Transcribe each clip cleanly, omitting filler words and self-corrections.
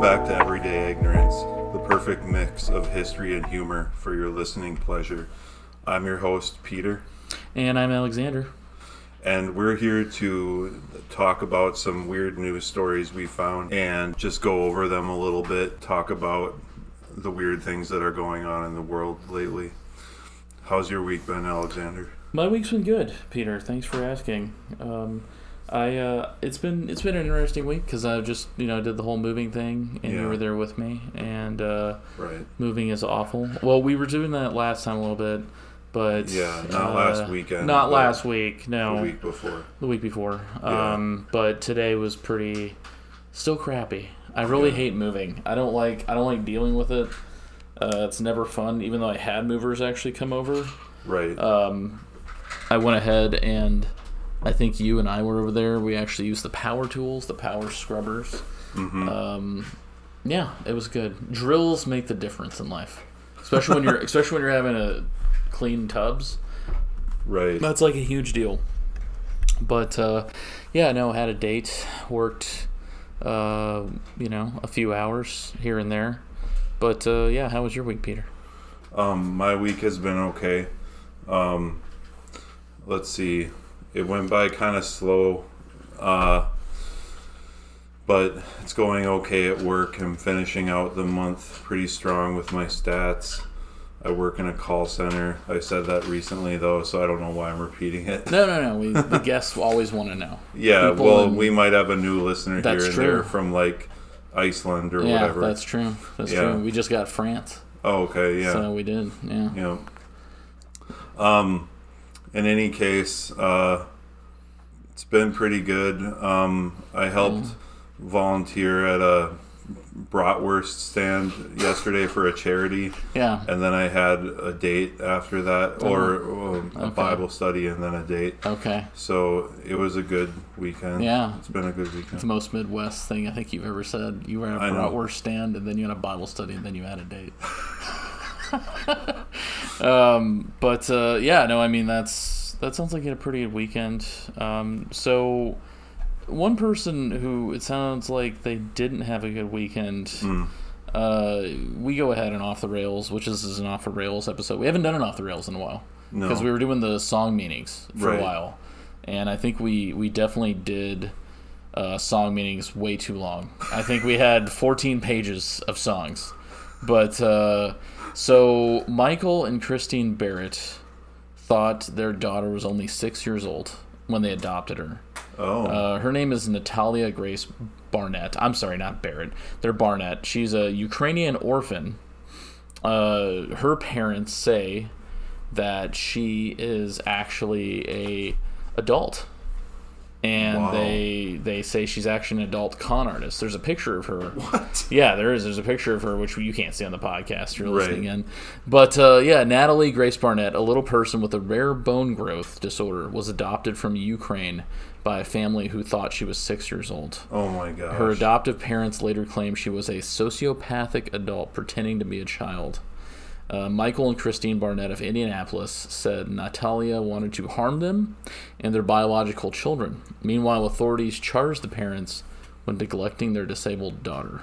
Welcome back to Everyday Ignorance, the perfect mix of history and humor for your listening pleasure. I'm your host, Peter. And I'm Alexander. And we're here to talk about some weird news stories we found and just go over them a little bit, talk about the weird things that are going on in the world lately. How's your week been, Alexander? My week's been good, Peter. Thanks for asking. It's been an interesting week because I just did the whole moving thing and you were there with me, and right. Moving is awful. Well, we were doing that last time a little bit, but not last weekend. Not last week. No, the week before. Yeah. But today was pretty still crappy. I really hate moving. I don't like dealing with it. It's never fun. Even though I had movers actually come over. Right. I went ahead and. I think you and I were over there. We actually used the power tools, the power scrubbers. Mm-hmm. It was good. Drills make the difference in life, especially when you're having to clean tubs. Right. That's like a huge deal. But had a date, worked, a few hours here and there. But how was your week, Peter? My week has been okay. Let's see. It went by kind of slow, but it's going okay at work. I'm finishing out the month pretty strong with my stats. I work in a call center. I said that recently, though, so I don't know why I'm repeating it. No. The guests always want to know. Yeah, people we might have a new listener here and there from, like, Iceland or whatever. Yeah, that's true. That's true. We just got France. Oh, okay, yeah. So we did, yeah. Yeah. In any case, it's been pretty good. I helped volunteer at a bratwurst stand yesterday for a charity. Yeah. And then I had a date after that, a Bible study and then a date. Okay. So it was a good weekend. Yeah. It's been a good weekend. It's the most Midwest thing I think you've ever said. You were at a bratwurst stand and then you had a Bible study and then you had a date. That sounds like you had a pretty good weekend. So one person who it sounds like they didn't have a good weekend, we go ahead and off the rails, which is an off the rails episode. We haven't done an off the rails in a while because we were doing the song meanings for a while, and I think we definitely did song meanings way too long. I think we had 14 pages of songs. But, so Michael and Christine Barrett thought their daughter was only 6 years old when they adopted her. Oh. Her name is Natalia Grace Barnett. I'm sorry, not Barrett. They're Barnett. She's a Ukrainian orphan. Her parents say that she is actually a adult. And they say she's actually an adult con artist. There's a picture of her. What? Yeah, there is. There's a picture of her, which you can't see on the podcast. You're listening in. But, Natalie Grace Barnett, a little person with a rare bone growth disorder, was adopted from Ukraine by a family who thought she was 6 years old. Oh, my gosh. Her adoptive parents later claimed she was a sociopathic adult pretending to be a child. Michael and Christine Barnett of Indianapolis said Natalia wanted to harm them and their biological children. Meanwhile, authorities charged the parents with neglecting their disabled daughter.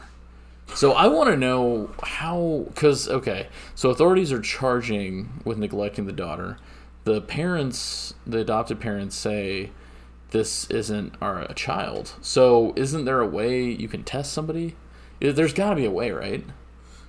So I want to know how... So authorities are charging with neglecting the daughter. The parents, the adopted parents, say this isn't our child. So isn't there a way you can test somebody? There's got to be a way, right?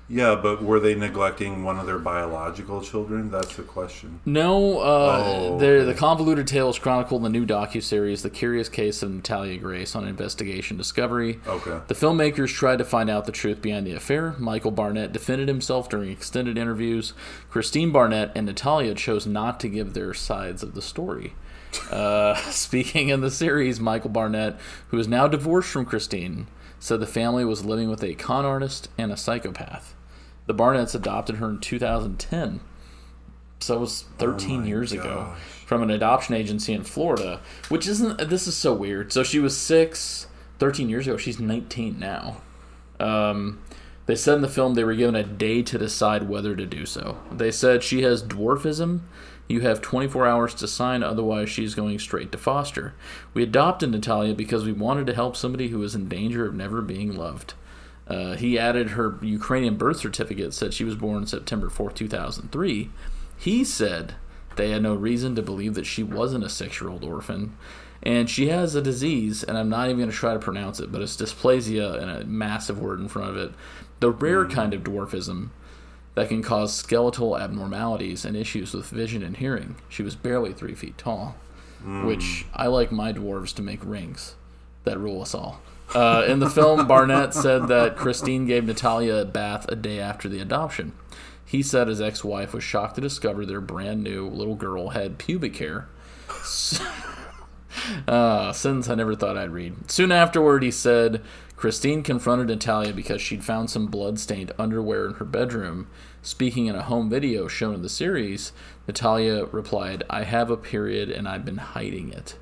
Yeah, but were they neglecting one of their biological children? That's the question. No, the convoluted tale is chronicled in the new docuseries, The Curious Case of Natalia Grace on Investigation Discovery. Okay. The filmmakers tried to find out the truth behind the affair. Michael Barnett defended himself during extended interviews. Christine Barnett and Natalia chose not to give their sides of the story. Speaking in the series, Michael Barnett, who is now divorced from Christine, said the family was living with a con artist and a psychopath. The Barnetts adopted her in 2010. So it was 13 years ago from an adoption agency in Florida, which isn't... This is so weird. So she was 6, 13 years ago. She's 19 now. They said in the film they were given a day to decide whether to do so. They said she has dwarfism. You have 24 hours to sign, otherwise she's going straight to foster. We adopted Natalia because we wanted to help somebody who was in danger of never being loved. He added her Ukrainian birth certificate, said she was born September 4th, 2003. He said they had no reason to believe that she wasn't a 6-year-old orphan. And she has a disease, and I'm not even going to try to pronounce it, but it's dysplasia and a massive word in front of it. The rare kind of dwarfism that can cause skeletal abnormalities and issues with vision and hearing. She was barely 3 feet tall, which I like my dwarves to make rings that rule us all. In the film, Barnett said that Christine gave Natalia a bath a day after the adoption. He said his ex-wife was shocked to discover their brand new little girl had pubic hair. Sentence I never thought I'd read. Soon afterward, he said Christine confronted Natalia because she'd found some blood-stained underwear in her bedroom. Speaking in a home video shown in the series, Natalia replied, "I have a period and I've been hiding it."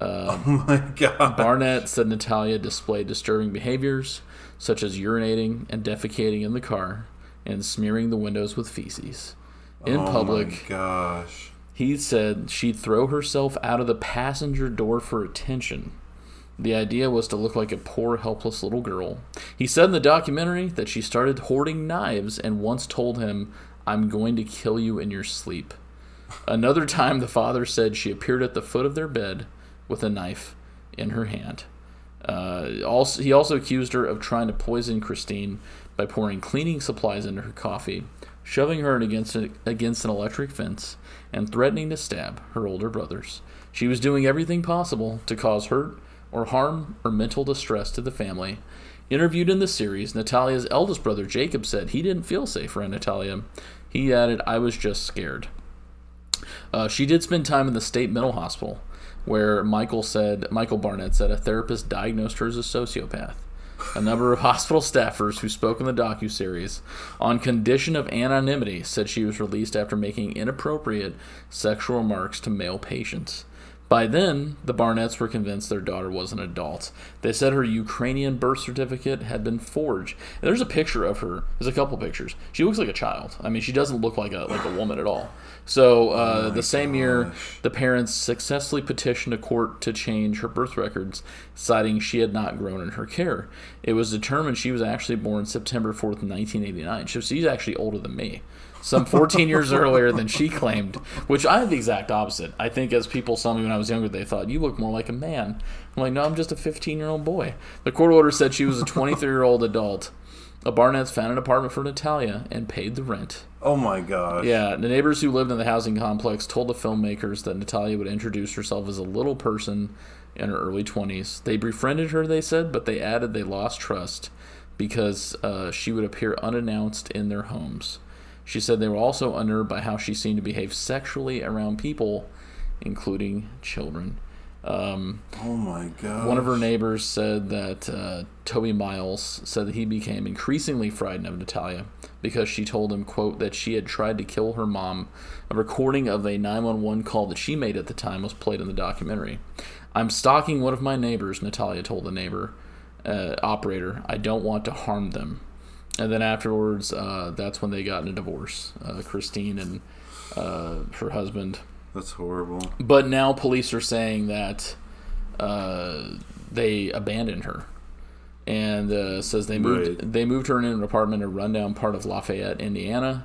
Oh my God. Barnett said Natalia displayed disturbing behaviors such as urinating and defecating in the car and smearing the windows with feces in public. Oh my gosh. He said she'd throw herself out of the passenger door for attention. The idea was to look like a poor, helpless little girl. He said in the documentary that she started hoarding knives and once told him, "I'm going to kill you in your sleep." Another time, the father said she appeared at the foot of their bed with a knife in her hand. He also accused her of trying to poison Christine by pouring cleaning supplies into her coffee, shoving her against an electric fence, and threatening to stab her older brothers. She was doing everything possible to cause hurt or harm or mental distress to the family. Interviewed in the series, Natalia's eldest brother, Jacob, said he didn't feel safe around Natalia. He added, "I was just scared." She did spend time in the state mental hospital, where Michael Barnett said a therapist diagnosed her as a sociopath. A number of hospital staffers who spoke in the docuseries, on condition of anonymity, said she was released after making inappropriate sexual remarks to male patients. By then, the Barnetts were convinced their daughter was an adult. They said her Ukrainian birth certificate had been forged. And there's a picture of her. There's a couple pictures. She looks like a child. I mean, she doesn't look like a woman at all. So the same year, the parents successfully petitioned a court to change her birth records, citing she had not grown in her care. It was determined she was actually born September 4th, 1989. So she's actually older than me. Some 14 years earlier than she claimed, which I have the exact opposite. I think as people saw me when I was younger, they thought, "You look more like a man." I'm like, "No, I'm just a 15-year-old boy." The court order said she was a 23-year-old adult. The Barnetts found an apartment for Natalia and paid the rent. Oh, my gosh. Yeah, the neighbors who lived in the housing complex told the filmmakers that Natalia would introduce herself as a little person in her early 20s. They befriended her, they said, but they added they lost trust because she would appear unannounced in their homes. She said they were also unnerved by how she seemed to behave sexually around people, including children. Oh my God! One of her neighbors said that Toby Miles said that he became increasingly frightened of Natalia because she told him, quote, that she had tried to kill her mom. A recording of a 911 call that she made at the time was played in the documentary. "I'm stalking one of my neighbors," Natalia told the neighbor operator. "I don't want to harm them." And then afterwards, that's when they got in a divorce, Christine and her husband. That's horrible. But now police are saying that they abandoned her, and says they moved her in an apartment in a rundown part of Lafayette, Indiana.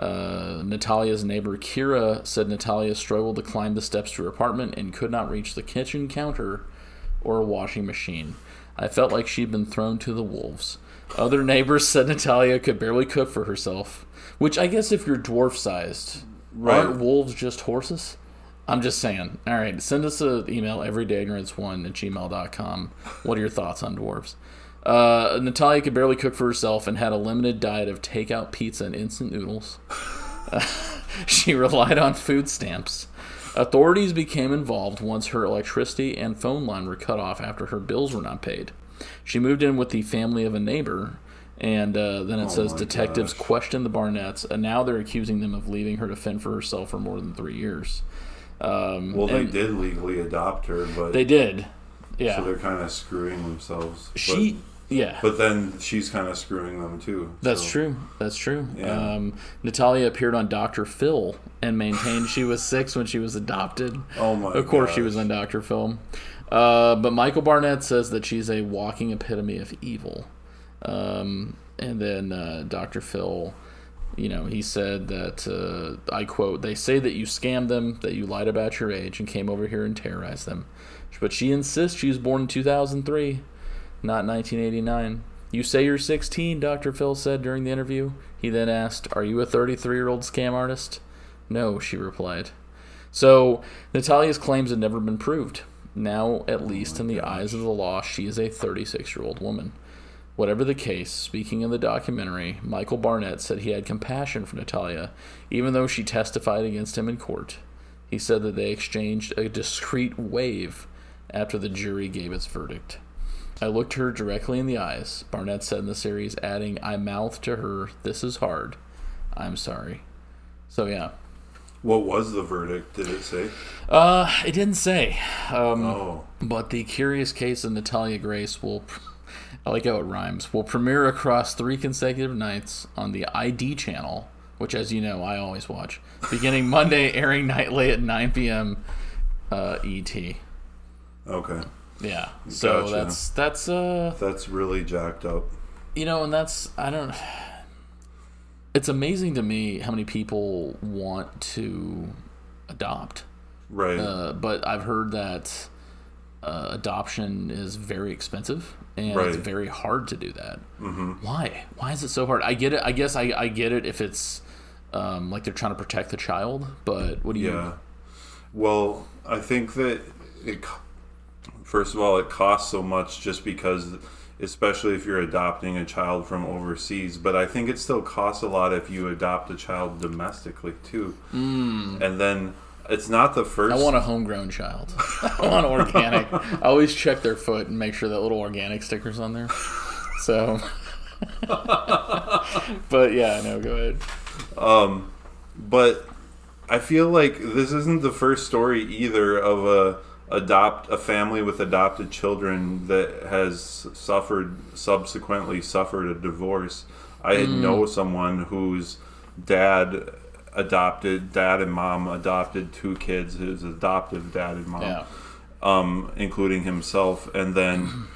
Natalia's neighbor Kira said Natalia struggled to climb the steps to her apartment and could not reach the kitchen counter or a washing machine. "I felt like she'd been thrown to the wolves." Other neighbors said Natalia could barely cook for herself, which I guess if you're dwarf-sized, aren't wolves just horses? I'm just saying. All right, send us an email, everydayignorance1@gmail.com. What are your thoughts on dwarves? Natalia could barely cook for herself and had a limited diet of takeout pizza and instant noodles. She relied on food stamps. Authorities became involved once her electricity and phone line were cut off after her bills were not paid. She moved in with the family of a neighbor, and then it says detectives questioned the Barnetts, and now they're accusing them of leaving her to fend for herself for more than 3 years. Well, they did legally adopt her, but they did, yeah. So they're kind of screwing themselves. But then she's kind of screwing them too. That's true. Yeah. Natalia appeared on Dr. Phil and maintained she was 6 when she was adopted. Oh my! Of course, she was on Dr. Phil. But Michael Barnett says that she's a walking epitome of evil. And then Dr. Phil, you know, he said that, I quote, "They say that you scammed them, that you lied about your age and came over here and terrorized them. But she insists she was born in 2003, not 1989. You say you're 16, Dr. Phil said during the interview. He then asked, are you a 33-year-old scam artist? No, she replied. So Natalia's claims had never been proved. Now, at least in the eyes of the law, she is a 36-year-old woman. Whatever the case, speaking in the documentary, Michael Barnett said he had compassion for Natalia, even though she testified against him in court. He said that they exchanged a discreet wave after the jury gave its verdict. I looked her directly in the eyes, Barnett said in the series, adding, I mouthed to her, this is hard. I'm sorry. So, yeah. What was the verdict, did it say? It didn't say. But The Curious Case of Natalia Grace will, I like how it rhymes, will premiere across 3 consecutive nights on the ID channel, which, as you know, I always watch, beginning Monday, airing nightly at 9 p.m. ET. Okay. Yeah. So gotcha. That's really jacked up. You know, and it's amazing to me how many people want to adopt. Right. But I've heard that adoption is very expensive and it's very hard to do that. Mm-hmm. Why is it so hard? I get it. I guess I get it if it's like they're trying to protect the child, but what do you mean? Well, I think that first of all, it costs so much just because, especially if you're adopting a child from overseas. But I think it still costs a lot if you adopt a child domestically, too. Mm. And then it's not the first... I want a homegrown child. I want organic. I always check their foot and make sure that little organic sticker's on there. So... But yeah, no, go ahead. But I feel like this isn't the first story either of a family with adopted children that has subsequently suffered a divorce. I know someone whose dad and mom adopted 2 kids, his adoptive dad and mom, including himself. And then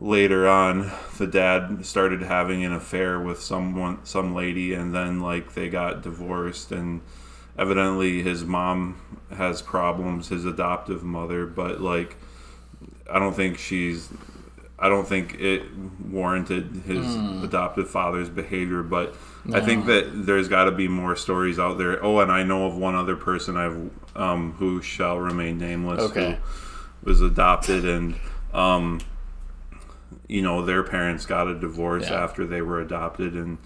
later on, the dad started having an affair with some lady, and then like they got divorced, and evidently his mom has problems, his adoptive mother, but like I don't think it warranted his adoptive father's behavior, but no. I think that there's got to be more stories out there. Oh, and I know of one other person I've who shall remain nameless, who was adopted, and you know, their parents got a divorce after they were adopted, and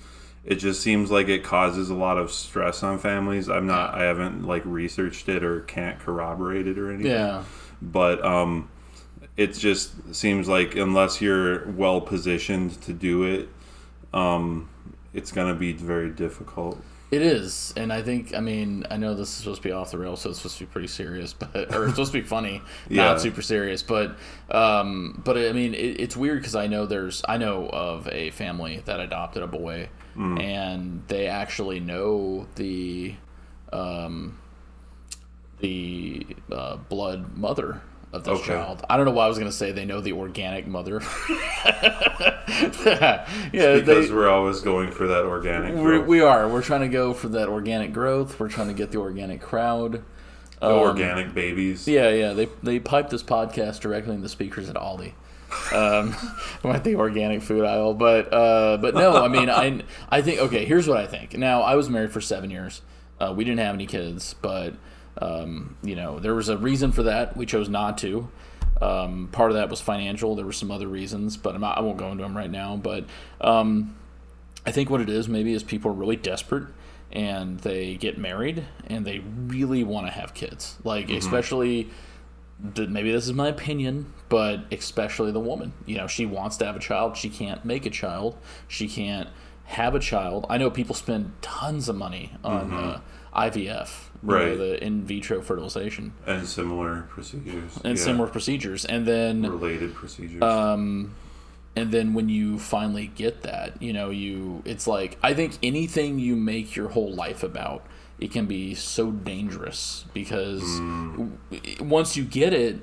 it just seems like it causes a lot of stress on families. I haven't like researched it or can't corroborate it or anything. Yeah. But it just seems like unless you're well positioned to do it, it's going to be very difficult. It is. And I think, I know this is supposed to be off the rails, so it's supposed to be pretty serious, or it's supposed to be funny, not super serious. But I mean, it's weird because I know of a family that adopted a boy. Mm. And they actually know the blood mother of this child. I don't know why I was going to say they know the organic mother. Because we're always going for that organic growth. We are. We're trying to go for that organic growth. We're trying to get the organic crowd. The organic babies. Yeah. They pipe this podcast directly in the speakers at Aldi. I'm at the organic food aisle, but no, I think, okay, here's what I think. Now, I was married for 7 years. We didn't have any kids, but you know, there was a reason for that. We chose not to. Part of that was financial. There were some other reasons, but I won't go into them right now. But I think what it is maybe is people are really desperate, and they get married and they really want to have kids, like especially. Maybe this is my opinion, but especially the woman. You know, she wants to have a child. She can't make a child. She can't have a child. I know people spend tons of money on IVF, you know, the in vitro fertilization. And similar procedures. And then... related procedures. And then when you finally get that, you know, it's like, I think anything you make your whole life about, it can be so dangerous because once you get it,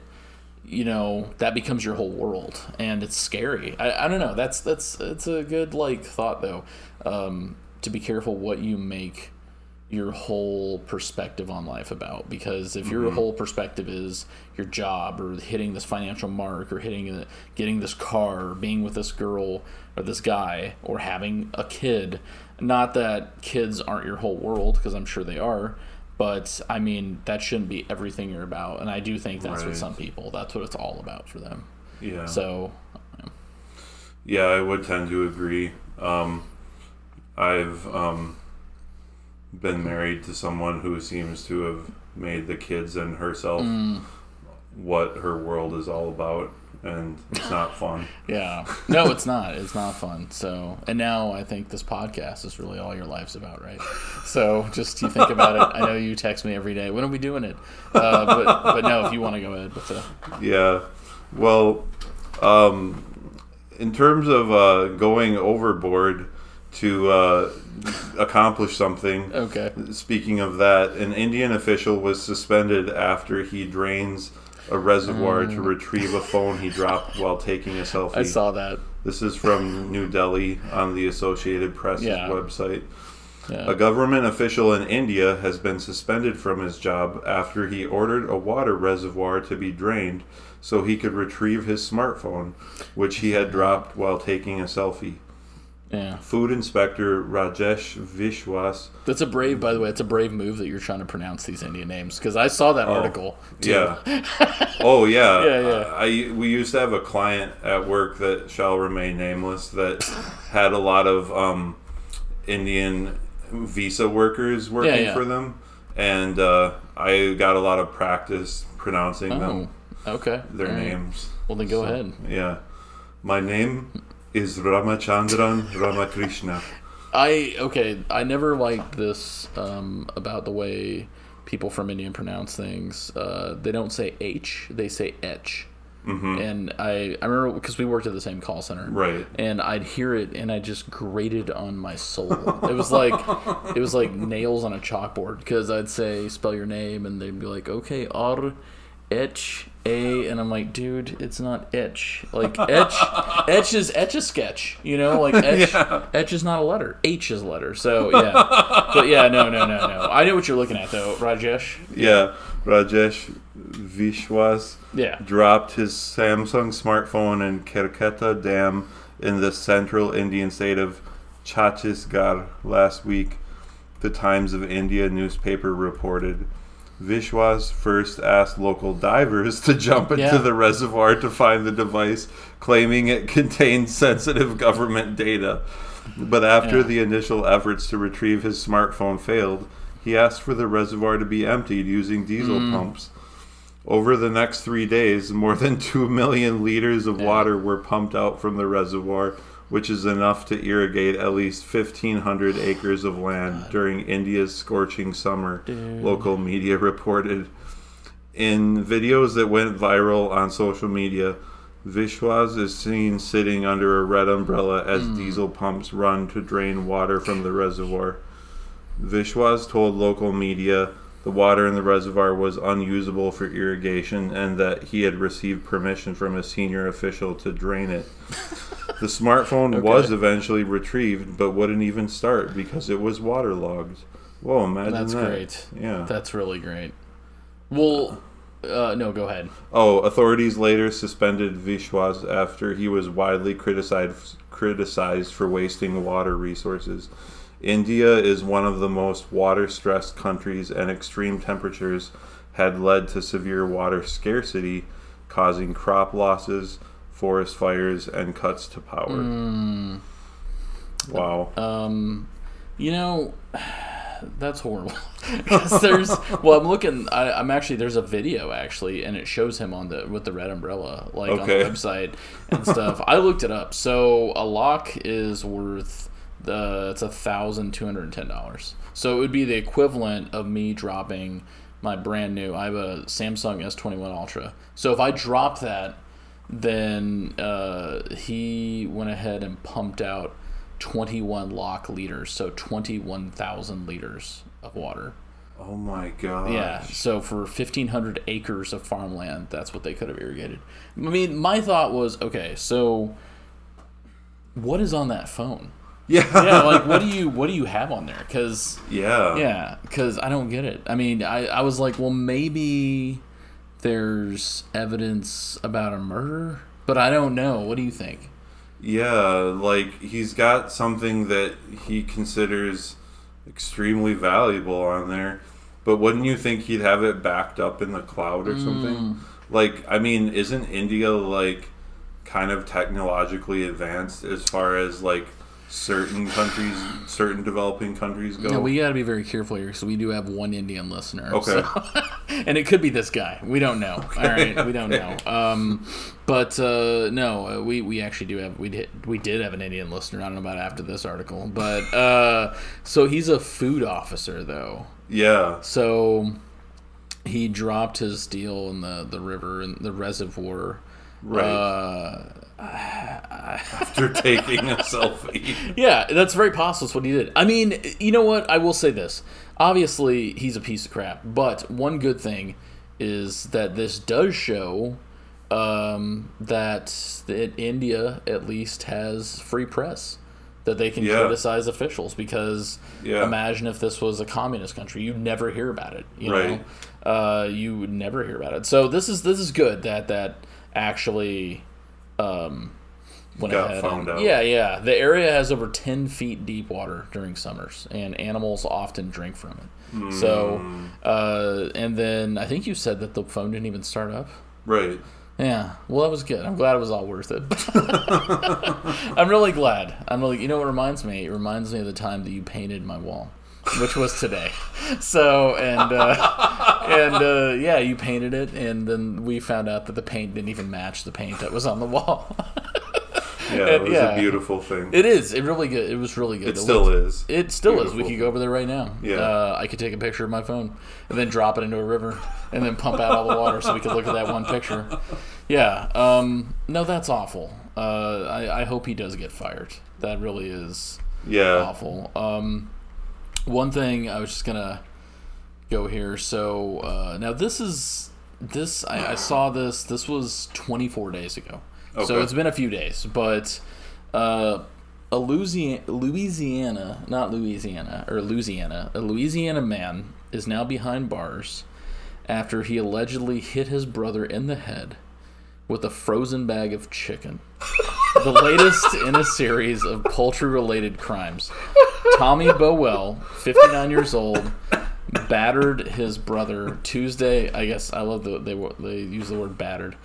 you know, that becomes your whole world, and it's scary. I don't know. That's it's a good thought though, to be careful what you make your whole perspective on life about, because if your whole perspective is your job or hitting this financial mark or getting this car or being with this girl or this guy or having a kid, not that kids aren't your whole world, because I'm sure they are, but I mean, that shouldn't be everything you're about. And I do think that's what some people, that's what it's all about for them. Yeah. So. Yeah, I would tend to agree. I've been married to someone who seems to have made the kids and herself what her world is all about, and it's not fun. Yeah. No, it's not. It's not fun. So, and now I think this podcast is really all your life's about, right? So just you think about it. I know you text me every day, when are we doing it? But no, if you want to go ahead with the... Yeah. Well, in terms of going overboard to accomplish something. Okay. Speaking of that, an Indian official was suspended after he drains a reservoir to retrieve a phone he dropped while taking a selfie. I saw that. This is from New Delhi on the Associated Press's website. Yeah. A government official in India has been suspended from his job after he ordered a water reservoir to be drained so he could retrieve his smartphone, which he had dropped while taking a selfie. Yeah. Food Inspector Rajesh Vishwas. That's a brave, by the way, it's a brave move that you're trying to pronounce these Indian names, because I saw that article. Too. Yeah. Oh, yeah. Yeah, yeah. We used to have a client at work that shall remain nameless that had a lot of Indian visa workers working for them, and I got a lot of practice pronouncing them. Okay. Their names. Well, then go ahead. Yeah. My name... is Ramachandran Ramakrishna. I never liked this about the way people from India pronounce things. They don't say H, they say etch. Mm-hmm. And I remember, because we worked at the same call center, right? And I'd hear it, and I just grated on my soul. It was like nails on a chalkboard, because I'd say spell your name, and they'd be like, okay, R etch a, and I'm like, dude, it's not etch. Like etch is etch a sketch, you know. Like etch, etch is not a letter. H is a letter. So yeah, but yeah, no. I know what you're looking at though, Rajesh. Yeah, Rajesh Vishwas. Yeah. Dropped his Samsung smartphone in Kerketa Dam in the central Indian state of Chhattisgarh last week. The Times of India newspaper reported. Vishwas first asked local divers to jump into the reservoir to find the device, claiming it contained sensitive government data. But after the initial efforts to retrieve his smartphone failed, he asked for the reservoir to be emptied using diesel pumps. Over the next 3 days, more than 2 million liters of water were pumped out from the reservoir, which is enough to irrigate at least 1,500 acres of land during India's scorching summer, local media reported. In videos that went viral on social media, Vishwas is seen sitting under a red umbrella as diesel pumps run to drain water from the reservoir. Vishwas told local media the water in the reservoir was unusable for irrigation and that he had received permission from a senior official to drain it. The smartphone was eventually retrieved, but wouldn't even start because it was waterlogged. Whoa, imagine that. That's great. Yeah. That's really great. Well, no, go ahead. Oh, authorities later suspended Vishwas after he was widely criticized for wasting water resources. India is one of the most water-stressed countries, and extreme temperatures had led to severe water scarcity, causing crop losses, forest fires, and cuts to power. Wow. You know, that's horrible. There's a video actually, and it shows him with the red umbrella, on the website and stuff. I looked it up. So a lock is worth it's $1,210. So it would be the equivalent of me dropping my brand new. I have a Samsung S21 Ultra. So if I drop that, then he went ahead and pumped out 21 lock liters, so 21,000 liters of water Oh my god! Yeah, so for 1,500 acres of farmland, that's what they could have irrigated. I mean, my thought was, okay, so what is on that phone? Yeah, yeah. Like, what do you have on there? Because because I don't get it. I mean, I was like, well, maybe there's evidence about a murder, but I don't know. What do you think? Yeah, like he's got something that he considers extremely valuable on there, but wouldn't you think he'd have it backed up in the cloud or something? Like, I mean, isn't India like kind of technologically advanced as far as like certain countries, certain developing countries go? No, we got to be very careful here because we do have one Indian listener. Okay, so, and it could be this guy. We don't know. Okay, all right, okay. We don't know. But no, we actually do have we did have an Indian listener. I don't know about after this article, but so he's a food officer though. Yeah. So he dropped his deal in the river and the reservoir. Right. After taking a selfie. Yeah, that's very possible. That's what he did. I mean, you know what? I will say this. Obviously, he's a piece of crap. But one good thing is that this does show that India, at least, has free press. That they can criticize officials. Because imagine if this was a communist country. You'd never hear about it. You know? You would never hear about it. So this is good that actually... got found out. Yeah. The area has over 10 feet deep water during summers, and animals often drink from it. So, and then I think you said that the phone didn't even start up. Right. Yeah. Well, that was good. I'm glad it was all worth it. I'm really glad. You know what reminds me? It reminds me of the time that you painted my wall, which was today. So, and you painted it, and then we found out that the paint didn't even match the paint that was on the wall. Yeah, it was a beautiful thing. It is. It was really good. It still is. We could go over there right now. Yeah. I could take a picture of my phone and then drop it into a river and then pump out all the water so we could look at that one picture. Yeah. No, that's awful. I hope he does get fired. That really is awful. One thing I was just going to go here. So now this is I saw this. This was 24 days ago. Okay. So it's been a few days, but a Louisiana man is now behind bars after he allegedly hit his brother in the head with a frozen bag of chicken. The latest in a series of poultry-related crimes. Tommy Bowell, 59 years old, battered his brother Tuesday. I guess I love that they use the word battered.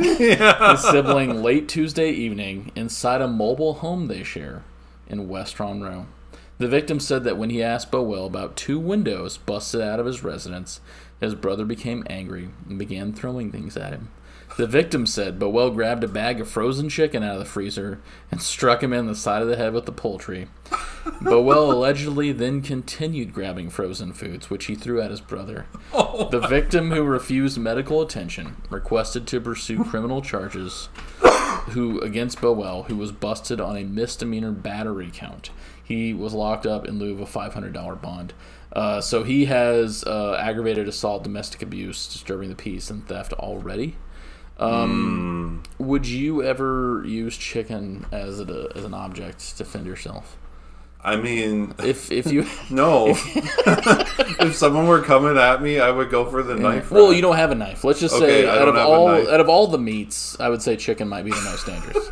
Yeah. His sibling late Tuesday evening inside a mobile home they share in West Monroe. The victim said that when he asked Bowell about two windows busted out of his residence, his brother became angry and began throwing things at him. The victim said Bowell grabbed a bag of frozen chicken out of the freezer and struck him in the side of the head with the poultry. Bowell allegedly then continued grabbing frozen foods, which he threw at his brother. The victim, who refused medical attention, requested to pursue criminal charges against Bowell, who was busted on a misdemeanor battery count. He was locked up in lieu of a $500 bond. So he has aggravated assault, domestic abuse, disturbing the peace, and theft already. Would you ever use chicken as an object to defend yourself? I mean, if you no, if someone were coming at me, I would go for the knife. Well, you don't have a knife. Let's just say out of all the meats, I would say chicken might be the most dangerous.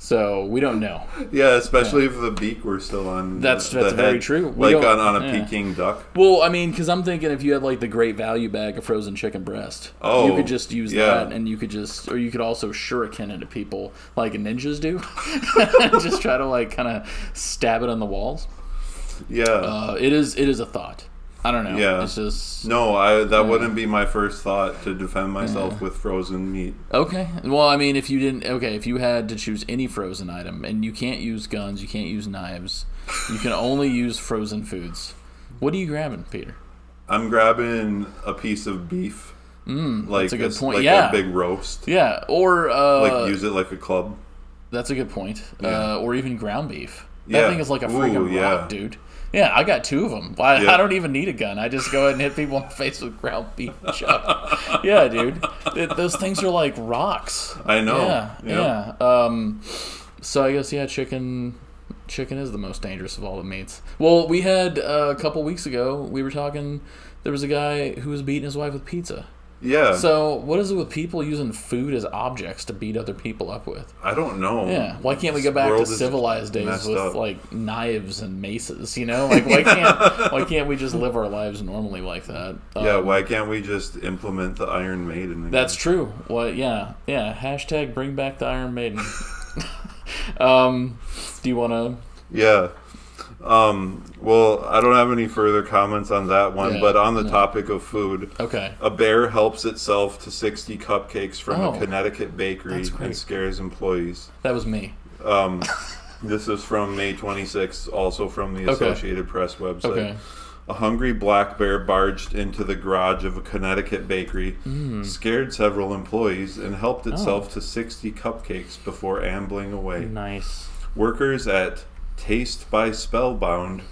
So we don't know. Yeah, especially if the beak were still on. That's very true. We like on a Peking duck. Well, I mean, because I'm thinking if you had like the great value bag of frozen chicken breast, you could just use that, and you could also shuriken it at people like ninjas do, just try to like kind of stab it on the walls. Yeah, it is a thought. I don't know. Yeah. It's just, that wouldn't be my first thought to defend myself with frozen meat. Okay. Well, I mean, if you had to choose any frozen item, and you can't use guns, you can't use knives, you can only use frozen foods. What are you grabbing, Peter? I'm grabbing a piece of beef. That's a good point. Like a big roast. Yeah. Or use it like a club. That's a good point. Or even ground beef. That thing is like a freaking rock, dude. Yeah, I got two of them. I don't even need a gun. I just go ahead and hit people in the face with ground beef chuck. Yeah, dude. Those things are like rocks. I know. Yeah. So I guess, chicken is the most dangerous of all the meats. Well, we had a couple weeks ago, we were talking, there was a guy who was beating his wife with pizza. Yeah. So what is it with people using food as objects to beat other people up with? I don't know. Yeah. Why can't we go back to civilized days with like knives and maces? You know, like why can't we just live our lives normally like that? Yeah. Why can't we just implement the Iron Maiden? That's true. Well, yeah. Hashtag bring back the Iron Maiden. Do you want to? Yeah. Well, I don't have any further comments on that one, but on the topic of food, a bear helps itself to 60 cupcakes from a Connecticut bakery and scares employees. That was me. This is from May 26th, also from the Associated Press website. A hungry black bear barged into the garage of a Connecticut bakery, scared several employees, and helped itself to 60 cupcakes before ambling away. Nice. Workers at Taste by Spellbound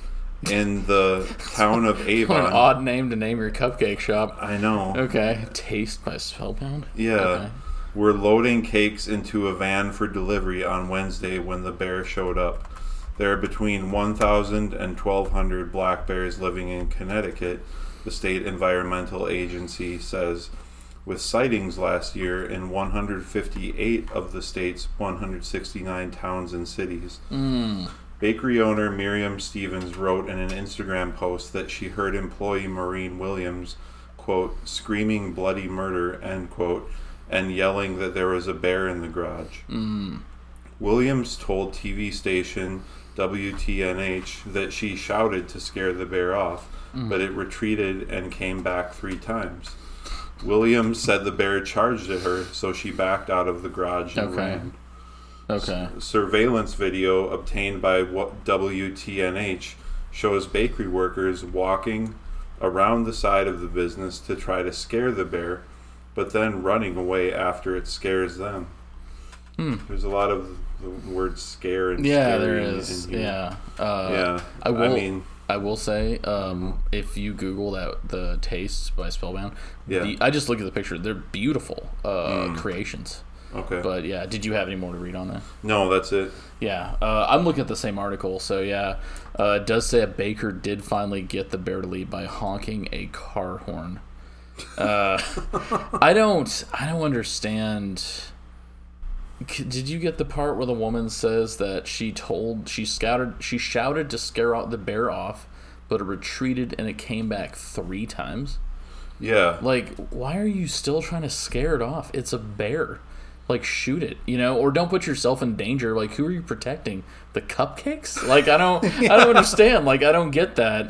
in the town of Avon. What an odd name to name your cupcake shop. I know. Okay. Taste by Spellbound? Yeah. Okay. We're loading cakes into a van for delivery on Wednesday when the bear showed up. There are between 1,000 and 1,200 black bears living in Connecticut, the state environmental agency says, with sightings last year in 158 of the state's 169 towns and cities. Bakery owner Miriam Stevens wrote in an Instagram post that she heard employee Maureen Williams, quote, screaming bloody murder, end quote, and yelling that there was a bear in the garage. Williams told TV station WTNH that she shouted to scare the bear off, but it retreated and came back 3 times. Williams said the bear charged at her, so she backed out of the garage and ran. Surveillance video obtained by WTNH shows bakery workers walking around the side of the business to try to scare the bear, but then running away after it scares them. There's a lot of the word "scare" and "scary" there is. I will say, if you Google that, the Taste by Spellbound, I just look at the picture. They're beautiful creations. Okay. But yeah, did you have any more to read on that? No, that's it. Yeah, I'm looking at the same article. So yeah, it does say a baker did finally get the bear to leave by honking a car horn. I don't understand. Did you get the part where the woman says that she shouted to scare out the bear off, but it retreated and it came back 3 times? Yeah. Like, why are you still trying to scare it off? It's a bear. Like, shoot it, you know, or don't put yourself in danger. Like, who are you protecting? The cupcakes? Like, I don't understand. Like, I don't get that.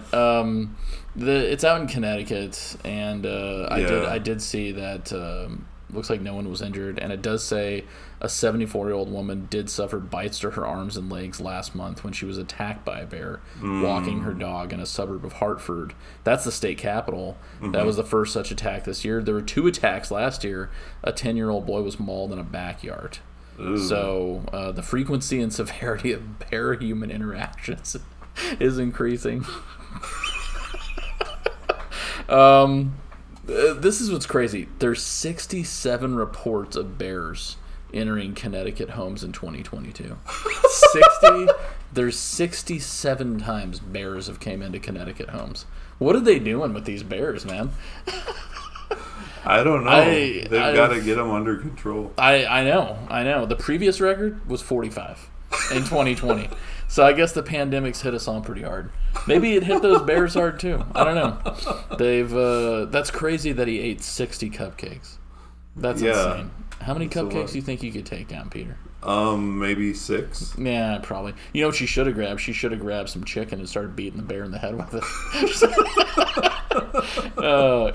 It's out in Connecticut, and I did see that. Looks like no one was injured, and it does say a 74-year-old woman did suffer bites to her arms and legs last month when she was attacked by a bear walking her dog in a suburb of Hartford. That's the state capital. Mm-hmm. That was the first such attack this year. There were 2 attacks last year. A 10-year-old boy was mauled in a backyard. Ooh. So the frequency and severity of bear-human interactions is increasing. This is what's crazy. There's 67 reports of bears entering Connecticut homes in 2022. There's 67 times bears have came into Connecticut homes. What are they doing with these bears, man? I don't know. They've got to get them under control. I know. The previous record was 45 in 2020. So I guess the pandemic's hit us on pretty hard. Maybe it hit those bears hard too. I don't know. That's crazy that he ate 60 cupcakes. That's insane. How many cupcakes do you think you could take down, Peter? Maybe 6. Yeah, probably. You know what she should have grabbed? She should have grabbed some chicken and started beating the bear in the head with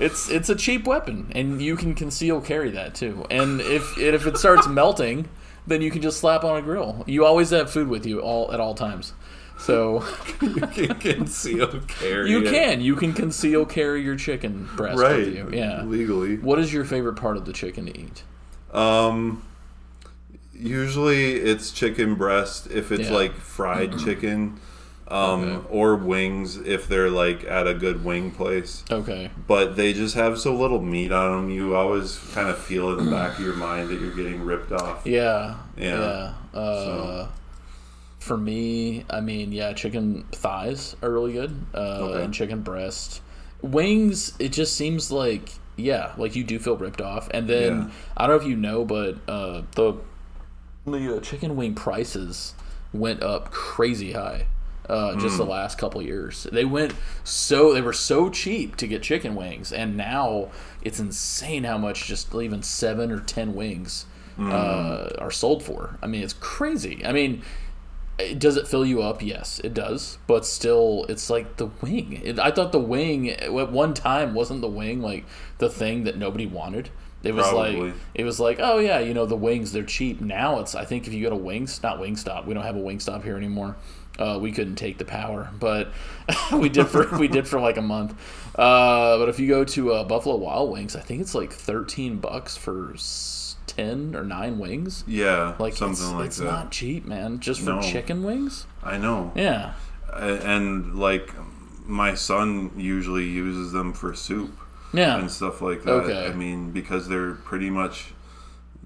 it. It's a cheap weapon, and you can conceal carry that too. And if it starts melting, then you can just slap on a grill. You always have food with you at all times. So you can conceal carry. You can conceal carry your chicken breast with you. Yeah, legally. What is your favorite part of the chicken to eat? Usually it's chicken breast if it's like fried chicken. Or wings if they're like at a good wing place. Okay. But they just have so little meat on them. You always kind of feel in the back of your mind that you're getting ripped off. Yeah. For me, I mean, chicken thighs are really good. And chicken breast. Wings, it just seems like, like you do feel ripped off. And then, I don't know if you know, but the chicken wing prices went up crazy high. Just the last couple years, they were so cheap to get chicken wings, and now it's insane how much just even 7 or 10 wings are sold for. I mean, it's crazy. I mean, does it fill you up? Yes, it does. But still, it's like the wing. I thought the wing at one time wasn't the wing like the thing that nobody wanted. It was like oh yeah, you know, the wings, they're cheap. Now it's, I think if you go to Wingstop, we don't have a Wingstop here anymore. We couldn't take the power, but we did for like a month. But if you go to Buffalo Wild Wings, I think it's like $13 for 10 or 9 wings. Yeah, like something it's that. It's not cheap, man. Just for chicken wings. I know. Yeah, and like my son usually uses them for soup. Yeah, and stuff like that. Okay. I mean, because they're pretty much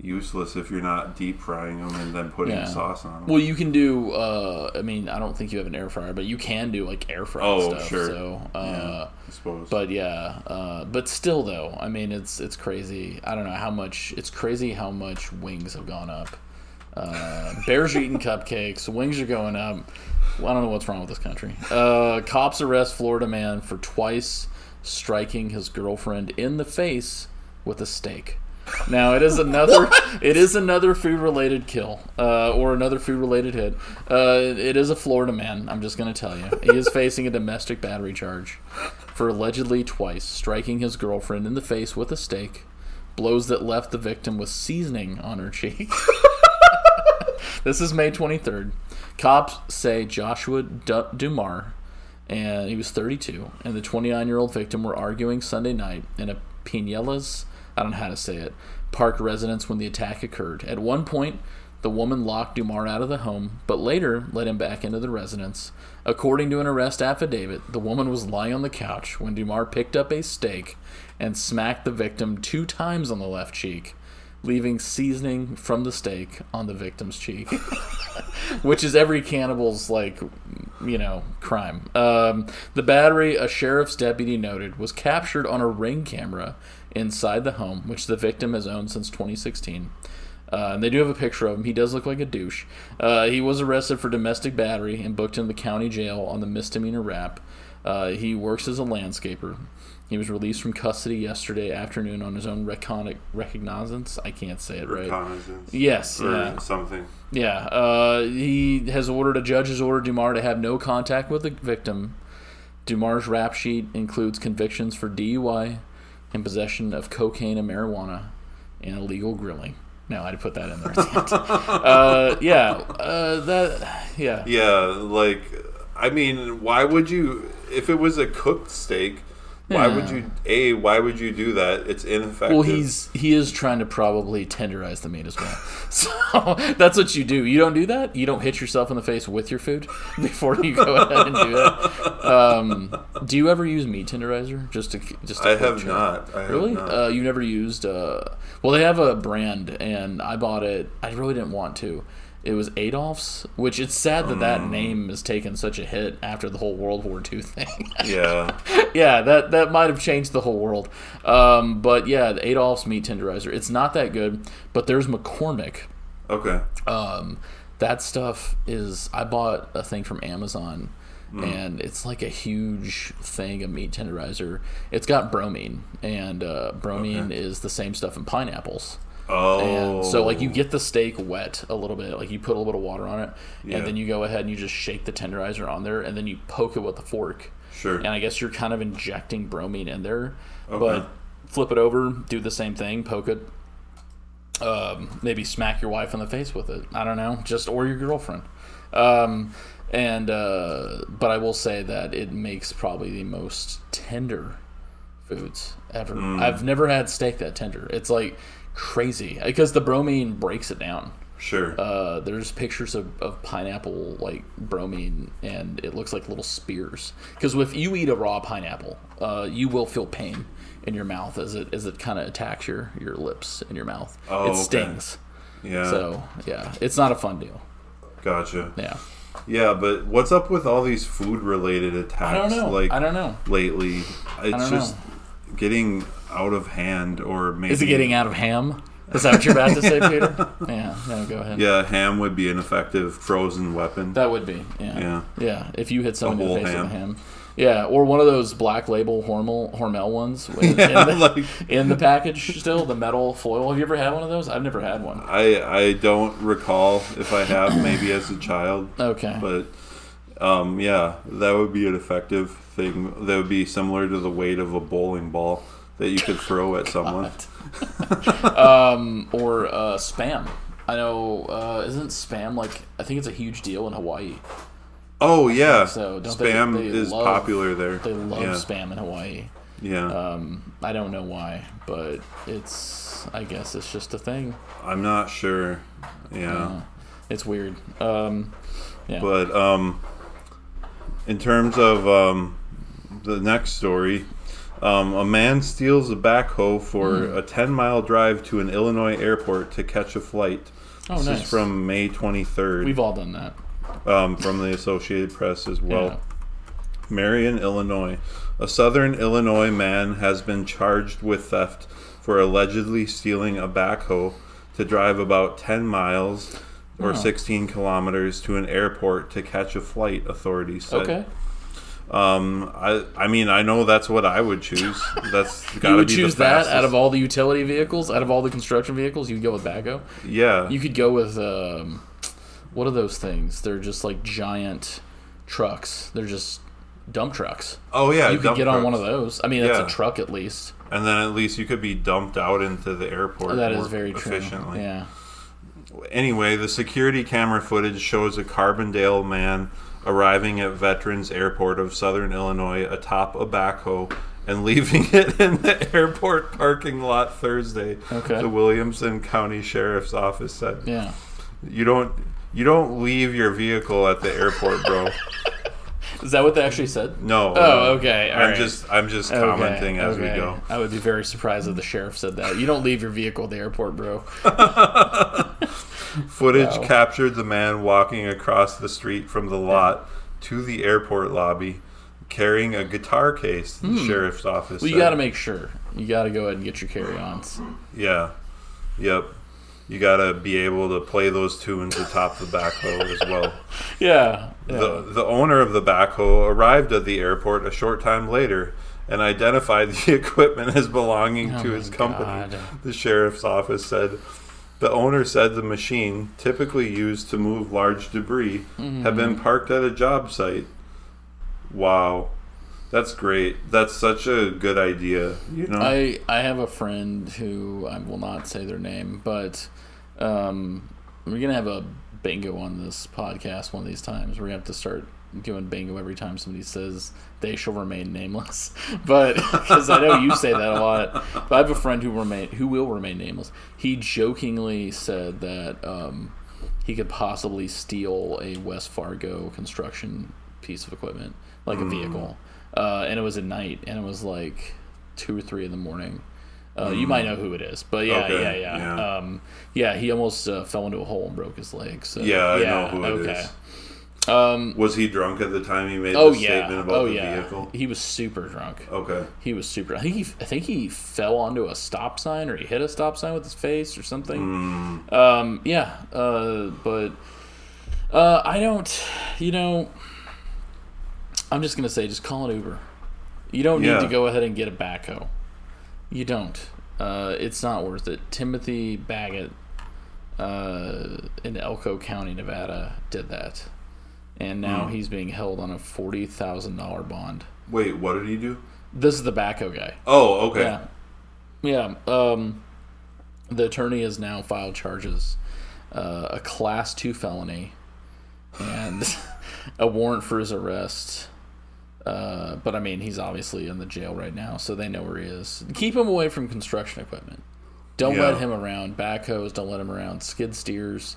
useless if you're not deep frying them and then putting sauce on them. Well, you can do I mean, I don't think you have an air fryer, but you can do like air fry stuff. Sure. So I suppose. But but still though, I mean, it's crazy. I don't know how much. It's crazy how much wings have gone up. Bears are eating cupcakes, wings are going up. Well, I don't know what's wrong with this country. Cops arrest Florida man for twice striking his girlfriend in the face with a steak. Now it is another food-related kill, or another food-related hit. It is a Florida man. I'm just going to tell you, he is facing a domestic battery charge for allegedly twice striking his girlfriend in the face with a steak, blows that left the victim with seasoning on her cheek. This is May 23rd. Cops say Joshua Dumar, and he was 32, and the 29-year-old victim were arguing Sunday night in a Pinellas, I don't know how to say it, Park residence when the attack occurred. At one point, the woman locked Dumar out of the home, but later let him back into the residence. According to an arrest affidavit, the woman was lying on the couch when Dumar picked up a steak and smacked the victim 2 times on the left cheek, leaving seasoning from the steak on the victim's cheek, which is every cannibal's, like, you know, crime. The battery, a sheriff's deputy noted, was captured on a Ring camera inside the home, which the victim has owned since 2016. And they do have a picture of him. He does look like a douche. He was arrested for domestic battery and booked in the county jail on the misdemeanor rap. He works as a landscaper. He was released from custody yesterday afternoon on his own recognizance. I can't say it right. Recognizance. Yes. Something. Yeah. He has ordered, a judge has ordered Dumar to have no contact with the victim. Dumar's rap sheet includes convictions for DUI, in possession of cocaine and marijuana, and illegal grilling. No, I had to put that in there. Like, I mean, why would you, if it was a cooked steak, why would you do that? It's ineffective. Well, he is trying to probably tenderize the meat as well. So that's what you do. You don't do that. You don't hit yourself in the face with your food before you go ahead and do that. Do you ever use meat tenderizer? Just to I have not. Really? You never used? Well, they have a brand, and I bought it. I really didn't want to. It was Adolph's, which it's sad that name has taken such a hit after the whole World War II thing. That might have changed the whole world. But yeah, the Adolph's meat tenderizer. It's not that good, but there's McCormick. Okay. That stuff is... I bought a thing from Amazon, and it's like a huge thing of meat tenderizer. It's got bromine, and bromine is the same stuff in pineapples. Oh. And so, like, you get the steak wet a little bit. Like, you put a little bit of water on it, and then you go ahead and you just shake the tenderizer on there, and then you poke it with a fork. Sure. And I guess you're kind of injecting bromine in there. Okay. But flip it over, do the same thing, poke it. Maybe smack your wife in the face with it. I don't know. Or your girlfriend. But I will say that it makes probably the most tender foods ever. I've never had steak that tender. It's like... crazy, because the bromine breaks it down. Sure. There's pictures of pineapple, like, bromine, and it looks like little spears. Because if you eat a raw pineapple, you will feel pain in your mouth as it kind of attacks your lips and your mouth. Oh, it stings. Okay. Yeah. So, yeah, it's not a fun deal. Gotcha. Yeah. Yeah, but what's up with all these food-related attacks? I don't know. Lately, it's just getting out of hand, or maybe... Is it getting out of ham? Is that what you're about to say, Peter? Yeah, no, go ahead. Yeah, ham would be an effective frozen weapon. That would be, yeah. Yeah, yeah. If you hit someone in the face with a ham. Yeah, or one of those Black Label Hormel ones in the package still, the metal foil. Have you ever had one of those? I've never had one. I don't recall if I have, maybe as a child. Okay. But, yeah, that would be an effective thing. That would be similar to the weight of a bowling ball that you could throw at someone. Or spam. I know, isn't spam, like, I think it's a huge deal in Hawaii. Oh, yeah. So, don't spam is popular there. They love spam in Hawaii. Yeah. I don't know why, but I guess it's just a thing. I'm not sure. Yeah. It's weird. Yeah. But in terms of the next story, a man steals a backhoe for a 10-mile drive to an Illinois airport to catch a flight. Oh, this is from May 23rd. We've all done that. From the Associated Press as well. Yeah. Marion, Illinois. A southern Illinois man has been charged with theft for allegedly stealing a backhoe to drive about 10 miles or 16 kilometers to an airport to catch a flight, authorities said. Okay. I mean, I know that's what I would choose. That's gotta you would be choose the that out of all the utility vehicles, out of all the construction vehicles, you'd go with backhoe? Yeah. You could go with... what are those things? They're just like giant trucks. They're just dump trucks. Oh, yeah. You could get on one of those. I mean, that's a truck at least. And then at least you could be dumped out into the airport. That is very true. Efficiently. Yeah. Anyway, the security camera footage shows a Carbondale man arriving at Veterans Airport of Southern Illinois atop a backhoe and leaving it in the airport parking lot Thursday. Okay. The Williamson County Sheriff's Office said. Yeah. You don't leave your vehicle at the airport, bro. Is that what they actually said? No. Oh, okay. All right. I'm just commenting as we go. I would be very surprised if the sheriff said that. You don't leave your vehicle at the airport, bro. Footage captured the man walking across the street from the lot to the airport lobby, carrying a guitar case. The sheriff's office. Well, you got to make sure. You got to go ahead and get your carry-ons. Yeah. Yep. You gotta be able to play those tunes atop the backhoe as well. Yeah. The owner of the backhoe arrived at the airport a short time later and identified the equipment as belonging to his company. God. The sheriff's office said the owner said the machine, typically used to move large debris, had been parked at a job site. Wow. That's great. That's such a good idea. You know, I have a friend who I will not say their name, but we're gonna have a bingo on this podcast one of these times. We're gonna have to start doing bingo every time somebody says they shall remain nameless, but because I know you say that a lot. But I have a friend who will remain nameless. He jokingly said that he could possibly steal a West Fargo construction piece of equipment, like a vehicle. And it was at night, and it was like 2 or 3 in the morning. You might know who it is, but yeah. Yeah, he almost fell into a hole and broke his leg. So. Yeah, I know who it is. Was he drunk at the time he made the statement about the vehicle? He was super drunk. Okay. He was super. I think he fell onto a stop sign, or he hit a stop sign with his face or something. Yeah, but I don't, you know... I'm just going to say, just call an Uber. You don't need to go ahead and get a backhoe. You don't. It's not worth it. Timothy Baggett in Elko County, Nevada, did that. And now he's being held on a $40,000 bond. Wait, what did he do? This is the backhoe guy. Oh, okay. Yeah. The attorney has now filed charges. A Class 2 felony. And a warrant for his arrest. But, I mean, he's obviously in the jail right now, so they know where he is. Keep him away from construction equipment. Don't let him around. Backhoes, don't let him around. Skid steers,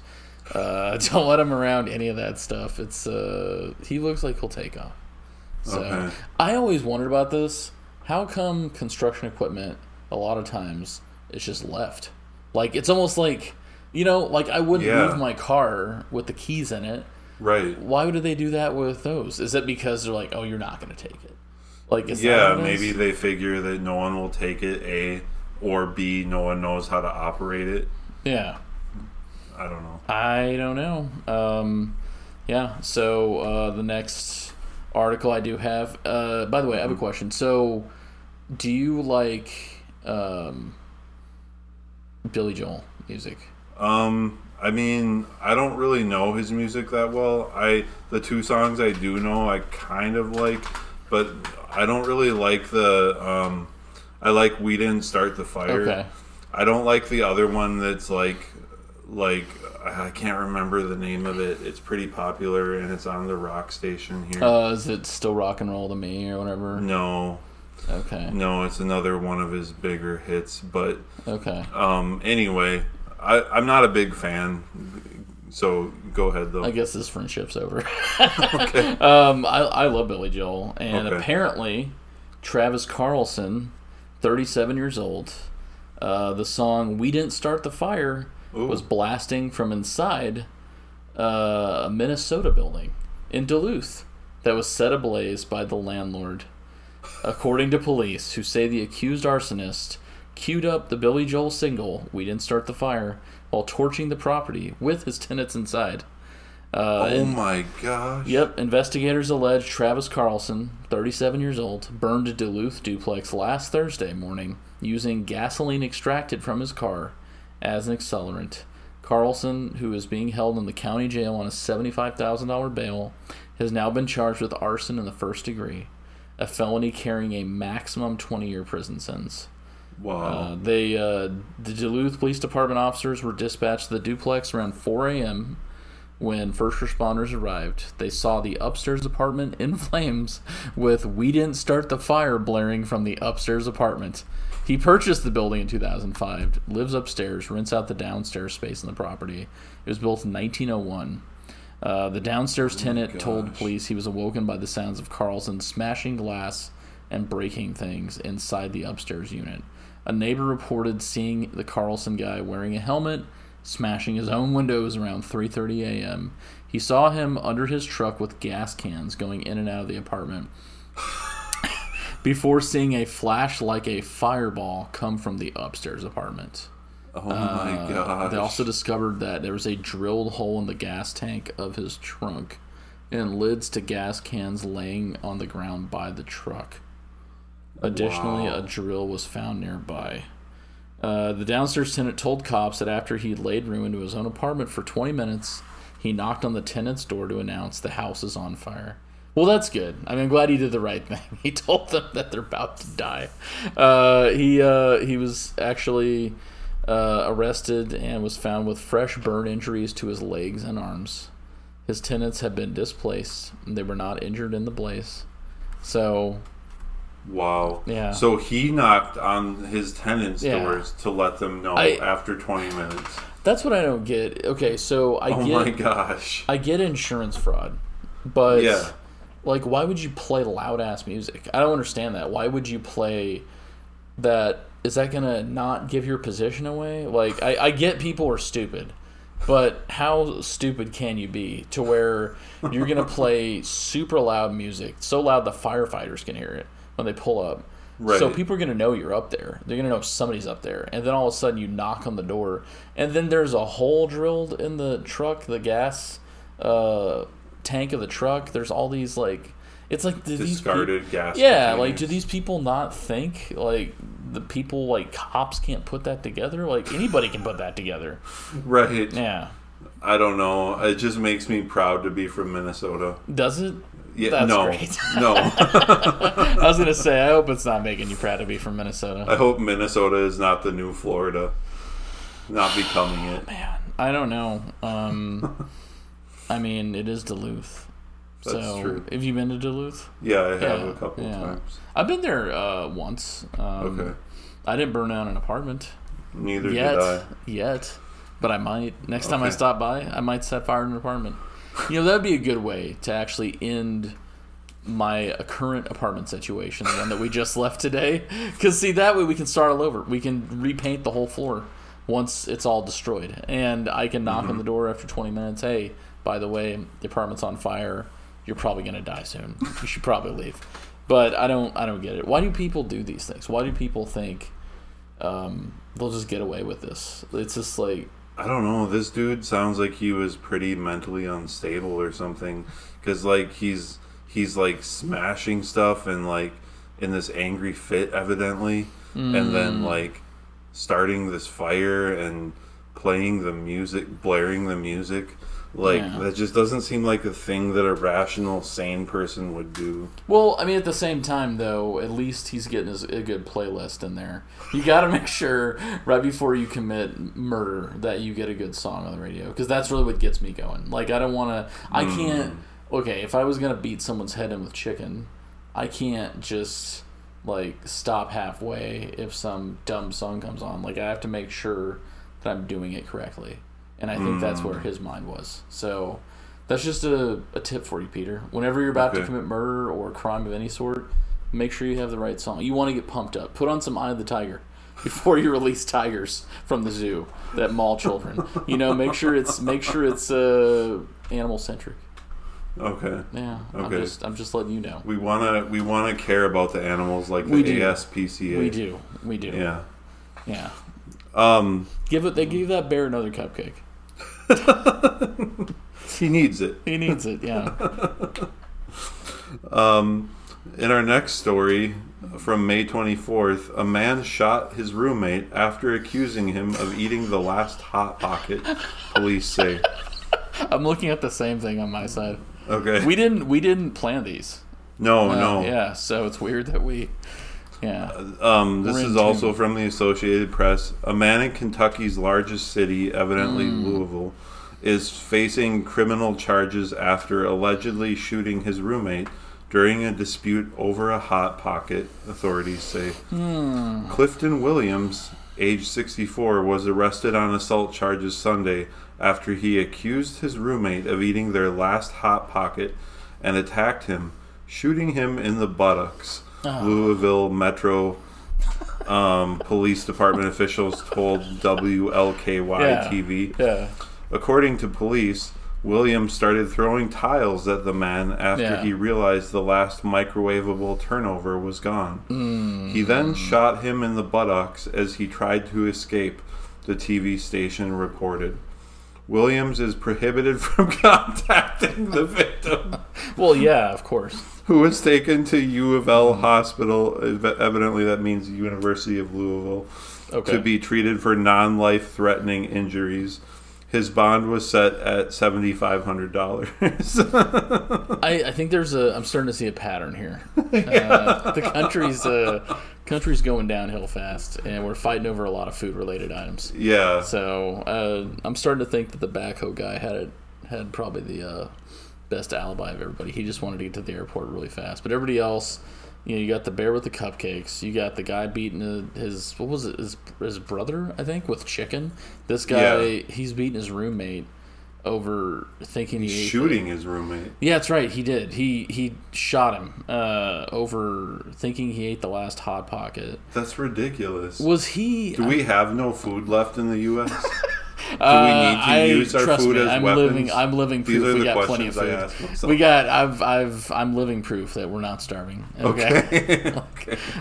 don't let him around any of that stuff. It's he looks like he'll take off. So okay. I always wondered about this. How come construction equipment, a lot of times, it's just left? Like, it's almost like, you know, like I wouldn't move my car with the keys in it. Right. Why would they do that with those? Is it because they're like, oh, you're not going to take it? Like, is that maybe they figure that no one will take it, A, or B, no one knows how to operate it. Yeah. I don't know. So the next article I do have, by the way, I have a question. So do you like Billy Joel music? I mean, I don't really know his music that well. The two songs I do know, I kind of like, but I don't really like the. I like We Didn't Start the Fire. Okay. I don't like the other one that's like I can't remember the name of it. It's pretty popular and it's on the rock station here. Is it Still Rock and Roll to Me or whatever? No. Okay. No, it's another one of his bigger hits, but okay. Anyway. I'm not a big fan, so go ahead, though. I guess this friendship's over. Okay. I love Billy Joel, and apparently Travis Carlson, 37 years old, the song We Didn't Start the Fire was blasting from inside a Minnesota building in Duluth that was set ablaze by the landlord. According to police, who say the accused arsonist queued up the Billy Joel single "We Didn't Start the Fire" while torching the property with his tenants inside. My gosh! Yep, investigators allege Travis Carlson, 37 years old, burned a Duluth duplex last Thursday morning using gasoline extracted from his car as an accelerant. Carlson, who is being held in the county jail on a $75,000 bail, has now been charged with arson in the first degree, a felony carrying a maximum 20-year prison sentence. Wow. The Duluth Police Department officers were dispatched to the duplex around 4 a.m. when first responders arrived. They saw the upstairs apartment in flames with "We Didn't Start the Fire" blaring from the upstairs apartment. He purchased the building in 2005, lives upstairs, rents out the downstairs space in the property. It was built in 1901. The downstairs tenant told police he was awoken by the sounds of Carlson smashing glass and breaking things inside the upstairs unit. A neighbor reported seeing the Carlson guy wearing a helmet, smashing his own windows around 3:30 a.m. He saw him under his truck with gas cans going in and out of the apartment before seeing a flash like a fireball come from the upstairs apartment. Oh, my gosh. They also discovered that there was a drilled hole in the gas tank of his trunk and lids to gas cans laying on the ground by the truck. Additionally, a drill was found nearby. The downstairs tenant told cops that after he laid ruin to his own apartment for 20 minutes, he knocked on the tenant's door to announce the house is on fire. Well, that's good. I mean, I'm glad he did the right thing. He told them that they're about to die. He was actually arrested and was found with fresh burn injuries to his legs and arms. His tenants had been displaced, and they were not injured in the blaze. So... Wow. Yeah. So he knocked on his tenants' doors to let them know after 20 minutes. That's what I don't get. Okay, so my gosh. I get insurance fraud. But like, why would you play loud ass music? I don't understand that. Why would you play that? Is that going to not give your position away? Like, I get people are stupid. But how stupid can you be to where you're going to play super loud music, so loud the firefighters can hear it when they pull up? Right. So people are going to know you're up there. They're going to know somebody's up there. And then all of a sudden you knock on the door. And then there's a hole drilled in the truck, the gas tank of the truck. There's all these, like... It's like... Discarded gas. Yeah, containers. Like, do these people not think, like... The people, like, cops can't put that together? Like, anybody can put that together. Right. Yeah. I don't know. It just makes me proud to be from Minnesota. Does it? Yeah. That's great. No. I was going to say, I hope it's not making you proud to be from Minnesota. I hope Minnesota is not the new Florida. Not becoming it. Man, I don't know. I mean, it is Duluth. That's true. Have you been to Duluth? Yeah, I have a couple of times. I've been there once. I didn't burn down an apartment. Neither did I. Yet. But I might. Next time I stop by, I might set fire in an apartment. You know, that'd be a good way to actually end my current apartment situation, the one that we just left today. Because, see, that way we can start all over. We can repaint the whole floor once it's all destroyed. And I can knock on the door after 20 minutes. Hey, by the way, the apartment's on fire. You're probably going to die soon. You should probably leave. But I don't get it. Why do people do these things? Why do people think they'll just get away with this? It's just like, I don't know. This dude sounds like he was pretty mentally unstable or something. Because, like, he's like smashing stuff and, like, in this angry fit, evidently. And then, like, starting this fire and playing the music, blaring the music. Like, that just doesn't seem like a thing that a rational, sane person would do. Well, I mean, at the same time, though, at least he's getting a good playlist in there. You got to make sure, right before you commit murder, that you get a good song on the radio. Because that's really what gets me going. Like, I don't want to... I can't... Okay, if I was going to beat someone's head in with chicken, I can't just, like, stop halfway if some dumb song comes on. Like, I have to make sure that I'm doing it correctly. And I think that's where his mind was. So that's just a tip for you, Peter. Whenever you're about to commit murder or crime of any sort, make sure you have the right song. You want to get pumped up. Put on some Eye of the Tiger before you release tigers from the zoo that maul children. You know, make sure it's animal centric. Okay. Yeah. Okay. I'm just letting you know. We wanna care about the animals like the ASPCA. We do. Yeah. Yeah. Give that bear another cupcake. He needs it, yeah. In our next story, from May 24th, a man shot his roommate after accusing him of eating the last Hot Pocket, police say. I'm looking at the same thing on my side. Okay. We didn't plan these. No. Yeah, so it's weird that we... Yeah. This is also from the Associated Press. A man in Kentucky's largest city, evidently Louisville, is facing criminal charges after allegedly shooting his roommate during a dispute over a Hot Pocket, authorities say. Clifton Williams, age 64, was arrested on assault charges Sunday after he accused his roommate of eating their last Hot Pocket and attacked him, shooting him in the buttocks. Louisville Metro Police Department officials told WLKY TV. Yeah. According to police, Williams started throwing tiles at the man after he realized the last microwavable turnover was gone. He then shot him in the buttocks as he tried to escape, the TV station reported. Williams is prohibited from contacting the victim. Well, yeah, of course. Who was taken to U of L Hospital, evidently that means University of Louisville, to be treated for non-life-threatening injuries. His bond was set at $7,500. I think I'm starting to see a pattern here. The country's going downhill fast, and we're fighting over a lot of food-related items. Yeah. So I'm starting to think that the backhoe guy had probably the best alibi of everybody. He just wanted to get to the airport really fast. But everybody else, you know, you got the bear with the cupcakes. You got the guy beating his, what was it, his brother, I think, with chicken. This guy, he's beating his roommate over thinking he's shooting his roommate. Yeah, that's right. He did. He shot him over thinking he ate the last Hot Pocket. That's ridiculous. Was he? Do we have no food left in the U.S.? Do we need to use our food as weapons? I'm living proof. These are the questions I ask myself. I'm living proof that we're not starving. Okay.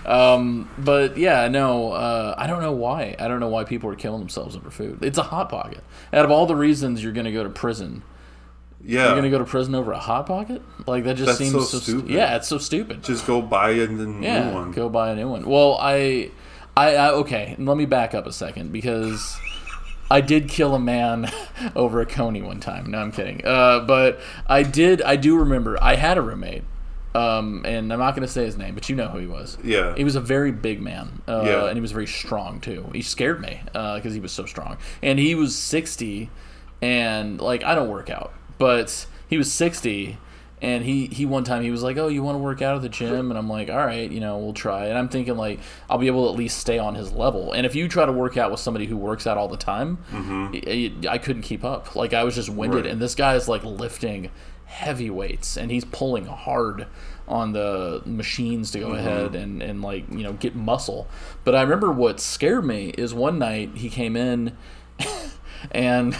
But yeah, no. I don't know why. I don't know why people are killing themselves over food. It's a Hot Pocket. Out of all the reasons you're going to go to prison, you're going to go to prison over a Hot Pocket? Like that seems so stupid. Yeah, it's so stupid. Just go buy a new one. Go buy a new one. Well, I okay. Let me back up a second because. I did kill a man over a coney one time. No, I'm kidding. But I do remember, I had a roommate, and I'm not going to say his name, but you know who he was. Yeah. He was a very big man, and he was very strong, too. He scared me because he was so strong. And he was 60, and, like, I don't work out, but he was 60, And he one time he was like, oh, you want to work out at the gym? And I'm like, all right, you know, we'll try. And I'm thinking, like, I'll be able to at least stay on his level. And if you try to work out with somebody who works out all the time, I couldn't keep up. Like, I was just winded. Right. And this guy is, like, lifting heavy weights. And he's pulling hard on the machines to go ahead and, like, you know, get muscle. But I remember what scared me is one night he came in and...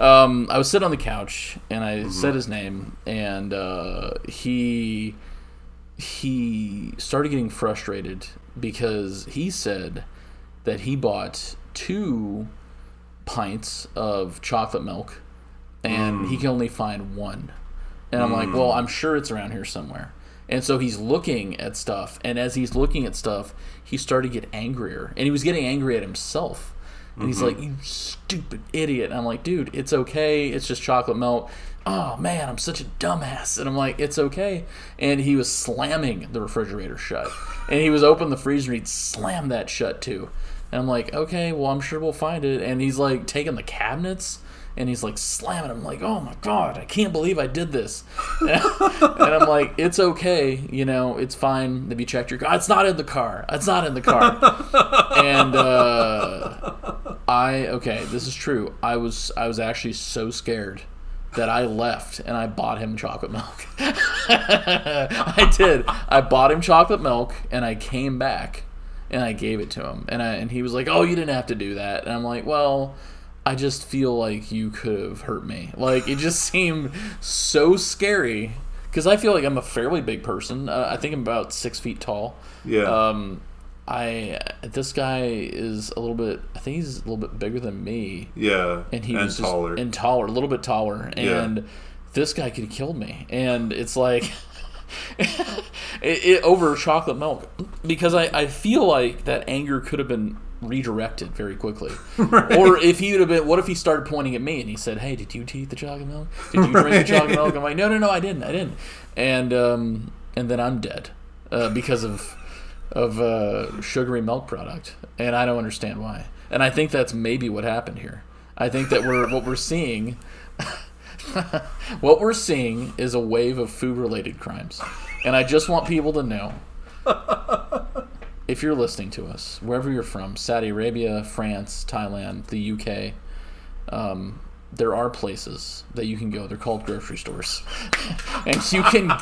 I was sitting on the couch, and I said his name, and he started getting frustrated because he said that he bought 2 pints of chocolate milk, and he can only find one. And I'm like, well, I'm sure it's around here somewhere. And so he's looking at stuff, and as he's looking at stuff, he started to get angrier, and he was getting angry at himself. And he's like, you stupid idiot. And I'm like, dude, it's okay. It's just chocolate milk. Oh, man, I'm such a dumbass. And I'm like, it's okay. And he was slamming the refrigerator shut. And he was open the freezer. He'd slam that shut, too. And I'm like, okay, well, I'm sure we'll find it. And he's, like, taking the cabinets. And he's, like, slamming them. I'm like, oh, my God, I can't believe I did this. And I'm like, it's okay. You know, it's fine. Have you checked your car? It's not in the car. It's not in the car. And okay, this is true. I was actually so scared that I left and I bought him chocolate milk. I did. I bought him chocolate milk, and I came back, and I gave it to him. And he was like, oh, you didn't have to do that. And I'm like, well... I just feel like you could have hurt me. Like, it just seemed so scary because I feel like I'm a fairly big person. I think I'm about 6 feet tall. Yeah. This guy is a little bit. I think he's a little bit bigger than me. Yeah. And he was taller. And taller, a little bit taller. And this guy could have killed me. And it's like it over chocolate milk because I feel like that anger could have been redirected very quickly. Right. Or if he would have been, what if he started pointing at me and he said, hey, did you eat the chocolate milk? Did you drink the chocolate milk? I'm like, no, I didn't. And then I'm dead because of sugary milk product. And I don't understand why. And I think that's maybe what happened here. I think that what we're seeing is a wave of food-related crimes. And I just want people to know, if you're listening to us, wherever you're from, Saudi Arabia, France, Thailand, the UK, there are places that you can go. They're called grocery stores. And you can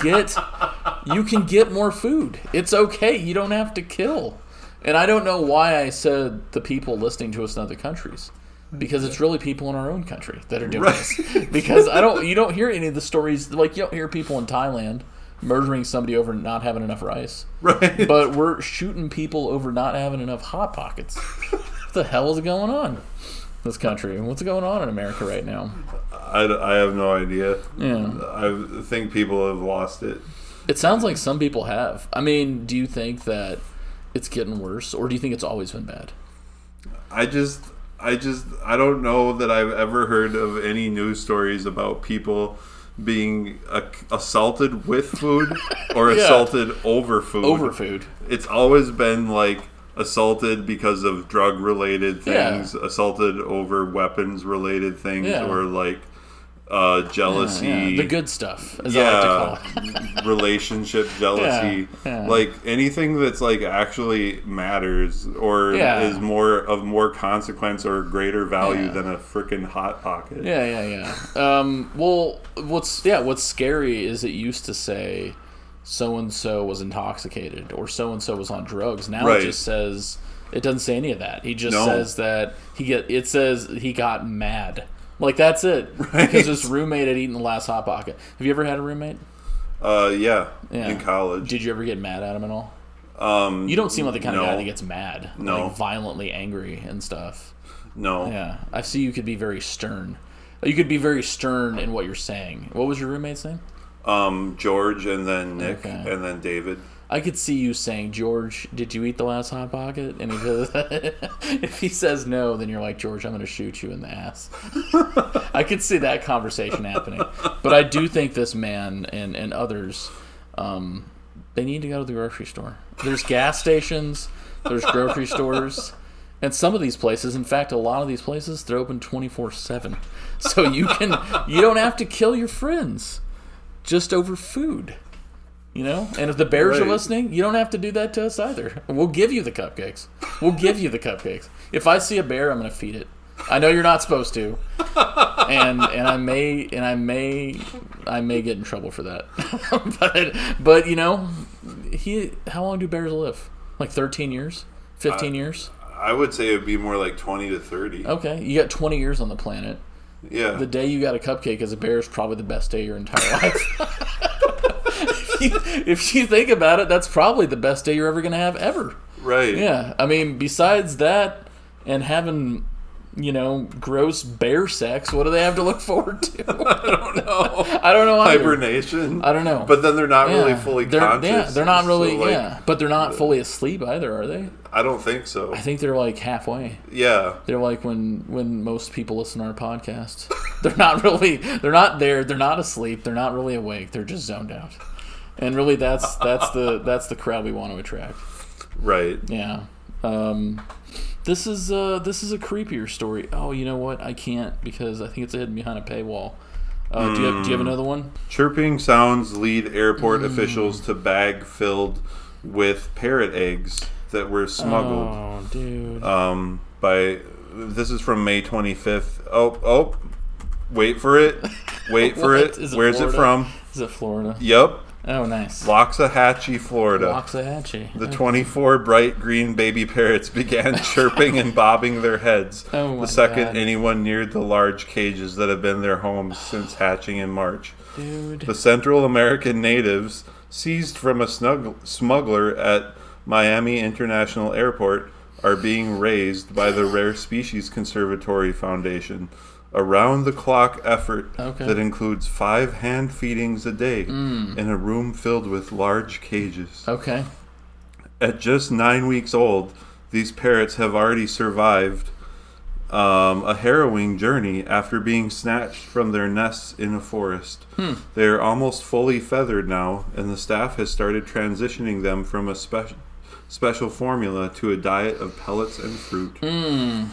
get more food. It's okay. You don't have to kill. And I don't know why I said the people listening to us in other countries, because it's really people in our own country that are doing this. Because you don't hear any of the stories. Like, you don't hear people in Thailand murdering somebody over not having enough rice. Right. But we're shooting people over not having enough Hot Pockets. What the hell is going on in this country? What's going on in America right now? I have no idea. Yeah. I think people have lost it. It sounds like some people have. I mean, do you think that it's getting worse, or do you think it's always been bad? I don't know that I've ever heard of any news stories about people being assaulted with food or assaulted over food. It's always been like assaulted because of drug-related things, assaulted over weapons-related things, or like jealousy. Yeah. The good stuff, as I like to call it. Relationship jealousy. Yeah. Like anything that's like actually matters or is more consequence or greater value than a freaking Hot Pocket. Yeah. Well, what's scary is it used to say so-and-so was intoxicated or so-and-so was on drugs. Now it just says, it doesn't say any of that. He just says that it says he got mad. Like, that's it. Right. Because his roommate had eaten the last Hot Pocket. Have you ever had a roommate? Yeah, in college. Did you ever get mad at him at all? You don't seem like the kind of guy that gets mad. No. Like, violently angry and stuff. No. Yeah. I see you could be very stern. You could be very stern in what you're saying. What was your roommate's name? George, and then Nick, and then David. I could see you saying, George, did you eat the last Hot Pocket? And if he says no, then you're like, George, I'm going to shoot you in the ass. I could see that conversation happening. But I do think this man and others, they need to go to the grocery store. There's gas stations. There's grocery stores. And some of these places, in fact, a lot of these places, they're open 24/7. So you don't have to kill your friends. just over food. You know? And if the Bears are listening, you don't have to do that to us either. We'll give you the cupcakes. We'll give you the cupcakes. If I see a bear, I'm going to feed it. I know you're not supposed to, and I may get in trouble for that. but you know, how long do bears live? Like 13 years, 15 years? I would say it'd be more like 20 to 30. Okay, you got 20 years on the planet. Yeah. The day you got a cupcake as a bear is probably the best day of your entire life. If you think about it, that's probably the best day you're ever going to have ever. Right. Yeah. I mean, besides that, and having, you know, gross bear sex, what do they have to look forward to? I don't know. Hibernation? I don't know. But then they're not really fully conscious. Yeah, they're not really, so, like, But they're not fully asleep either, are they? I don't think so. I think they're like halfway. Yeah. They're like when most people listen to our podcast. They're not there. They're not asleep. They're not really awake. They're just zoned out. And really that's the crowd we want to attract. Right. Yeah. This is a creepier story. Oh, you know what? I can't, because I think it's hidden behind a paywall. Do you have another one? Chirping sounds lead airport officials to bag filled with parrot eggs that were smuggled. Oh, dude. This is from May 25th. Oh, wait for it. Where's it from? Is it Florida? Yep. Oh, nice. Loxahatchee, Florida. Loxahatchee. The 24 bright green baby parrots began chirping and bobbing their heads the second anyone neared the large cages that have been their homes since hatching in March. Dude. The Central American natives, seized from a smuggler at Miami International Airport, are being raised by the Rare Species Conservatory Foundation. A round-the-clock effort that includes 5 hand feedings a day in a room filled with large cages. Okay. At just 9 weeks old, these parrots have already survived a harrowing journey after being snatched from their nests in a forest. They are almost fully feathered now, and the staff has started transitioning them from a special formula to a diet of pellets and fruit.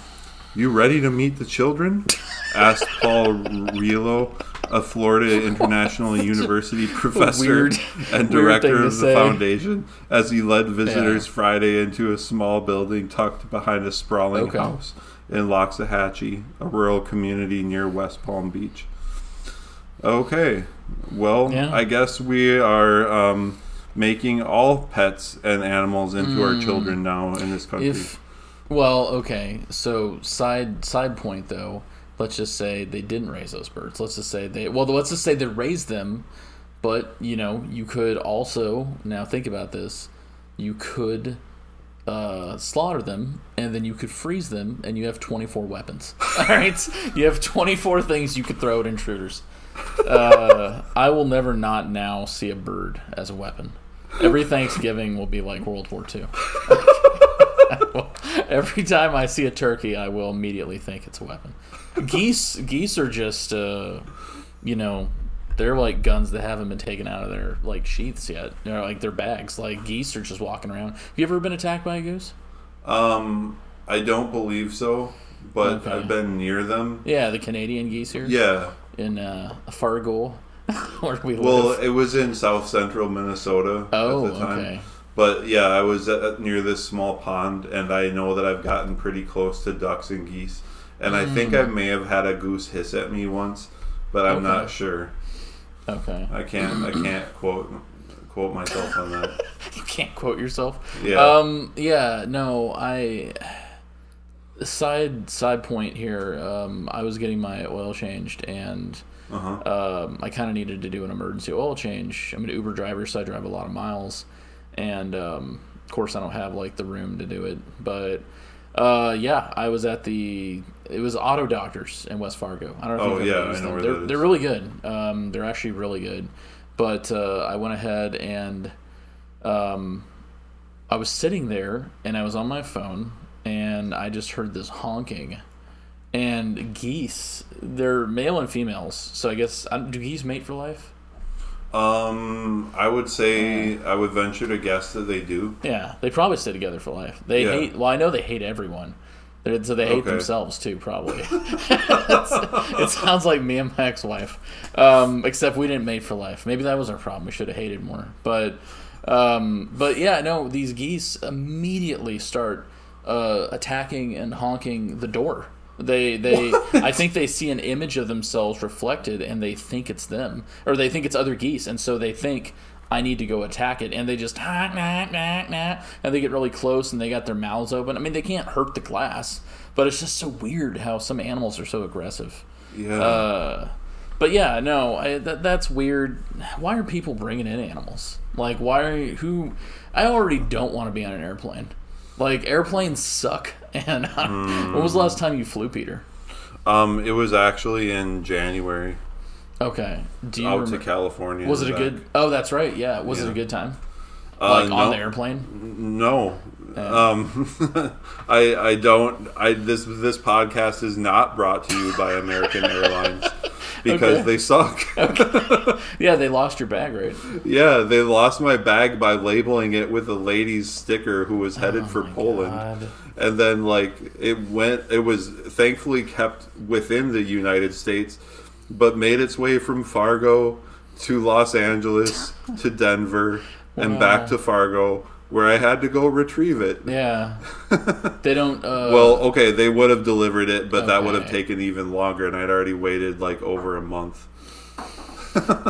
You ready to meet the children? asked Paul Rielo, a Florida International University professor and director of the foundation, as he led visitors Friday into a small building tucked behind a sprawling house in Loxahatchee, a rural community near West Palm Beach. Okay, well, I guess we are making all pets and animals into our children now in this country. So side point though, let's just say they didn't raise those birds. Let's just say they raised them, but you know, you could also now think about this. You could slaughter them, and then you could freeze them, and you have 24 weapons. All right, you have 24 things you could throw at intruders. I will never not now see a bird as a weapon. Every Thanksgiving will be like World War II. Every time I see a turkey, I will immediately think it's a weapon. Geese are just, you know, they're like guns that haven't been taken out of their like sheaths yet, you know, like their bags. Like geese are just walking around. Have you ever been attacked by a goose? I don't believe so, but I've been near them. Yeah, the Canadian geese here. Yeah, in Fargo, where we live. Well, it was in South Central Minnesota at the time. Okay. But yeah, I was near this small pond, and I know that I've gotten pretty close to ducks and geese. And I think I may have had a goose hiss at me once, but I'm not sure. Okay. I can't quote myself on that. You can't quote yourself? Yeah. Side point here, I was getting my oil changed, and I kind of needed to do an emergency oil change. I'm an Uber driver, so I drive a lot of miles. And, of course, I don't have, like, the room to do it. But, I was at it was Auto Doctors in West Fargo. I don't know if you've used them. They're really good. They're actually really good. But I went ahead and I was sitting there, and I was on my phone, and I just heard this honking. And geese, they're male and females. So I guess, do geese mate for life? I would say, I would venture to guess that they do. Yeah, they probably stay together for life. They hate, well, I know they hate everyone, So they hate themselves too, probably. It sounds like me and my ex-wife, except we didn't mate for life. Maybe that was our problem. We should have hated more. But yeah, no, these geese immediately start attacking and honking the door. They I think they see an image of themselves reflected, and they think it's them, or they think it's other geese, and so they think, I need to go attack it, and they just and they get really close, and they got their mouths open. I mean, they can't hurt the glass, but it's just so weird how some animals are so aggressive. Yeah. But yeah, no, that's weird. Why are people bringing in animals? Like, I already don't want to be on an airplane. Like, airplanes suck. And when was the last time you flew, Peter? It was actually in January. Okay. To California. Was it a good? Oh, that's right. Yeah. Was it a good time? On the airplane? No. I don't. This podcast is not brought to you by American Airlines because they suck. Okay. Yeah, they lost your bag, right? Yeah, they lost my bag by labeling it with a lady's sticker who was headed for Poland. God. And then it was thankfully kept within the United States, but made its way from Fargo to Los Angeles to Denver and back to Fargo, where I had to go retrieve it. Yeah. They don't... well, okay, they would have delivered it, but that would have taken even longer, and I'd already waited over a month.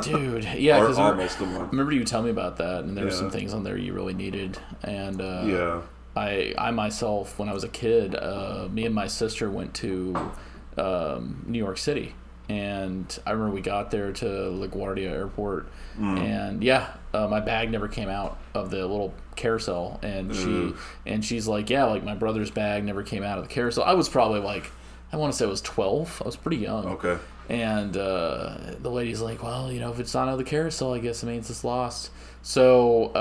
Dude, yeah. Or almost a month. Remember you telling me about that, and there were some things on there you really needed, and... I myself, when I was a kid, me and my sister went to New York City. And I remember we got there to LaGuardia Airport, and my bag never came out of the little carousel, and she's like, my brother's bag never came out of the carousel. I was probably I want to say I was 12. I was pretty young. Okay. And the lady's like, well, if it's not out of the carousel, I guess it means it's lost. So,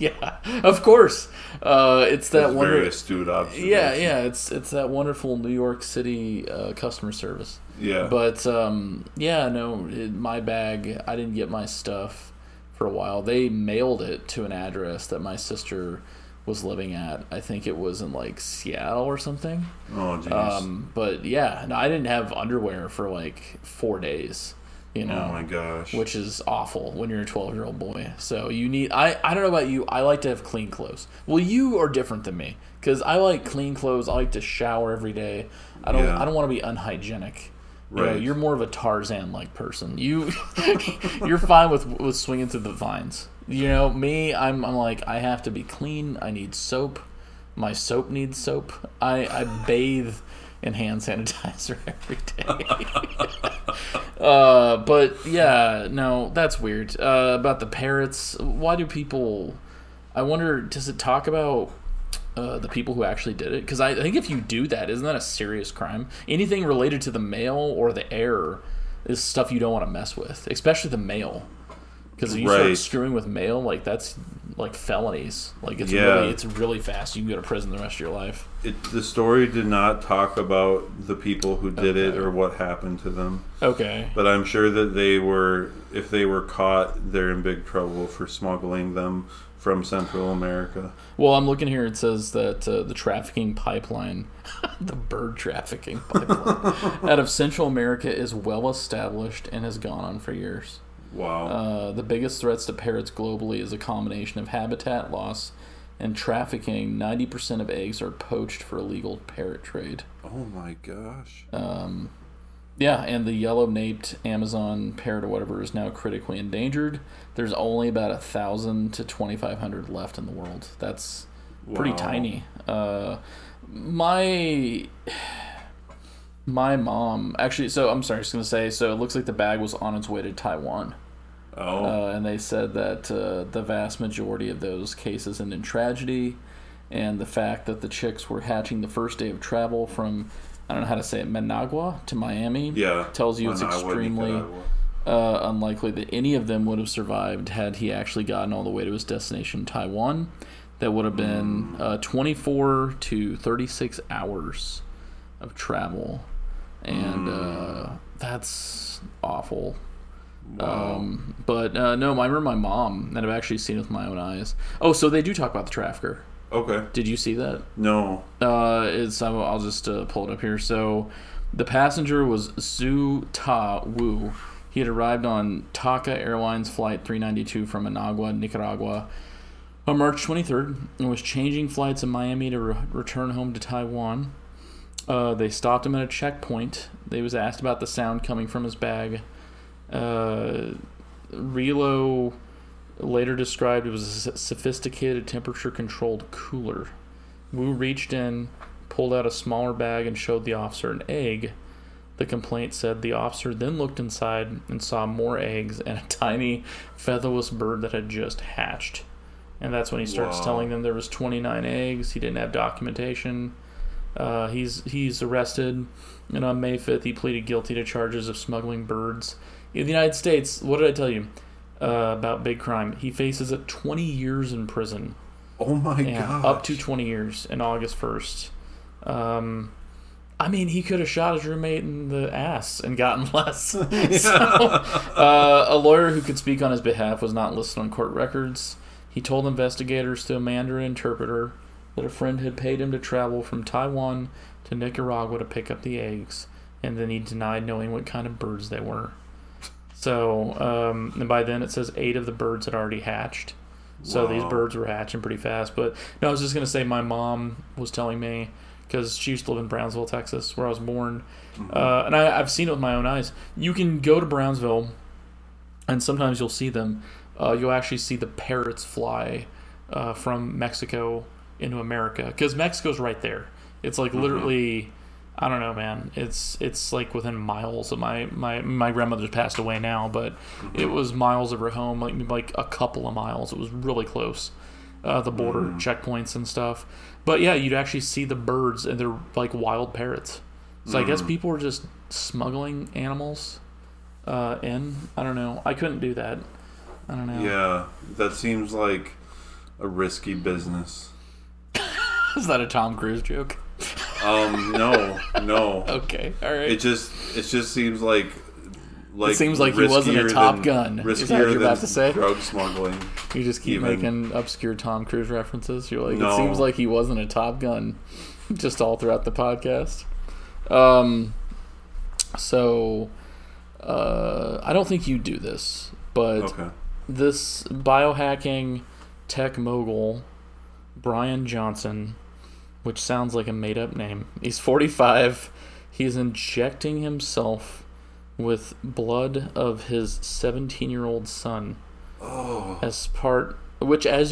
yeah, of course. It's that wonderful. Very astute observation. Yeah, it's that wonderful New York City customer service. Yeah. But my bag, I didn't get my stuff for a while. They mailed it to an address that my sister was living at. I think it was in Seattle or something. Oh, geez. But yeah, no, I didn't have underwear for 4 days. Oh my gosh. Which is awful when you're a 12-year-old boy. So you need... I don't know about you. I like to have clean clothes. Well, you are different than me because I like clean clothes. I like to shower every day. I don't want to be unhygienic. Right. You're more of a Tarzan-like person. You're fine with swinging through the vines. Me, I'm I have to be clean. I need soap. My soap needs soap. I bathe and hand sanitizer every day. But yeah, no, that's weird. About the parrots, why do people... I wonder, does it talk about the people who actually did it? Because I think if you do that, isn't that a serious crime? Anything related to the mail or the air is stuff you don't want to mess with, especially the mail. Because if you start screwing with mail, that's felonies. It's really fast. You can go to prison the rest of your life. The story did not talk about the people who did it or what happened to them. Okay. But I'm sure that if they were caught, they're in big trouble for smuggling them from Central America. Well, I'm looking here. It says that the trafficking pipeline, the bird trafficking pipeline, out of Central America is well established and has gone on for years. Wow. The biggest threats to parrots globally is a combination of habitat loss and trafficking. 90% of eggs are poached for illegal parrot trade. Oh my gosh. And the yellow-naped Amazon parrot or whatever is now critically endangered. There's only about 1,000 to 2,500 left in the world. That's pretty tiny. My mom, actually, I was going to say, so it looks like the bag was on its way to Taiwan. Oh. And they said that the vast majority of those cases end in tragedy, and the fact that the chicks were hatching the first day of travel from, I don't know how to say it, Managua to Miami, tells you it's extremely unlikely that any of them would have survived had he actually gotten all the way to his destination, Taiwan. That would have been 24 to 36 hours of travel. And that's awful. Wow. But no, I remember my mom, and I've actually seen it with my own eyes. Oh, so they do talk about the trafficker. Okay. Did you see that? No. I'll just pull it up here. So, the passenger was Su Ta Wu. He had arrived on Taka Airlines Flight 392 from Managua, Nicaragua, on March 23rd, and was changing flights in Miami to return home to Taiwan. They stopped him at a checkpoint. They was asked about the sound coming from his bag. Relo later described it was a sophisticated temperature-controlled cooler. Wu reached in, pulled out a smaller bag, and showed the officer an egg. The complaint said the officer then looked inside and saw more eggs and a tiny featherless bird that had just hatched. And that's when he starts telling them there was 29 eggs. He didn't have documentation. He's arrested, and on May 5th, he pleaded guilty to charges of smuggling birds. In the United States, what did I tell you about big crime? He faces 20 years in prison. Oh, my God. Up to 20 years in August 1st. I mean, he could have shot his roommate in the ass and gotten less. A lawyer who could speak on his behalf was not listed on court records. He told investigators through a Mandarin interpreter that a friend had paid him to travel from Taiwan to Nicaragua to pick up the eggs, and then he denied knowing what kind of birds they were. So, and by then it says 8 of the birds had already hatched. So these birds were hatching pretty fast. But no, I was just going to say my mom was telling me, because she used to live in Brownsville, Texas, where I was born. And I've seen it with my own eyes. You can go to Brownsville, and sometimes you'll see them. You'll actually see the parrots fly from Mexico into America, because Mexico's right there. It's like literally, I don't know, man. It's like within miles of my grandmother's passed away now, but it was miles of her home, like a couple of miles. It was really close, the border checkpoints and stuff. But yeah, you'd actually see the birds, and they're like wild parrots. So I guess people were just smuggling animals in. I don't know. I couldn't do that. I don't know. Yeah, that seems like a risky business. Is that a Tom Cruise joke? No. Okay, all right. It just seems like it seems like he wasn't a Top Gun. Is that what you're about to say? Drug smuggling. You just keep making obscure Tom Cruise references. You're like, no. It seems like he wasn't a Top Gun, just all throughout the podcast. So, I don't think you do this, but this biohacking tech mogul, Brian Johnson, which sounds like a made-up name. He's 45. He's injecting himself with blood of his 17-year-old son. Oh. As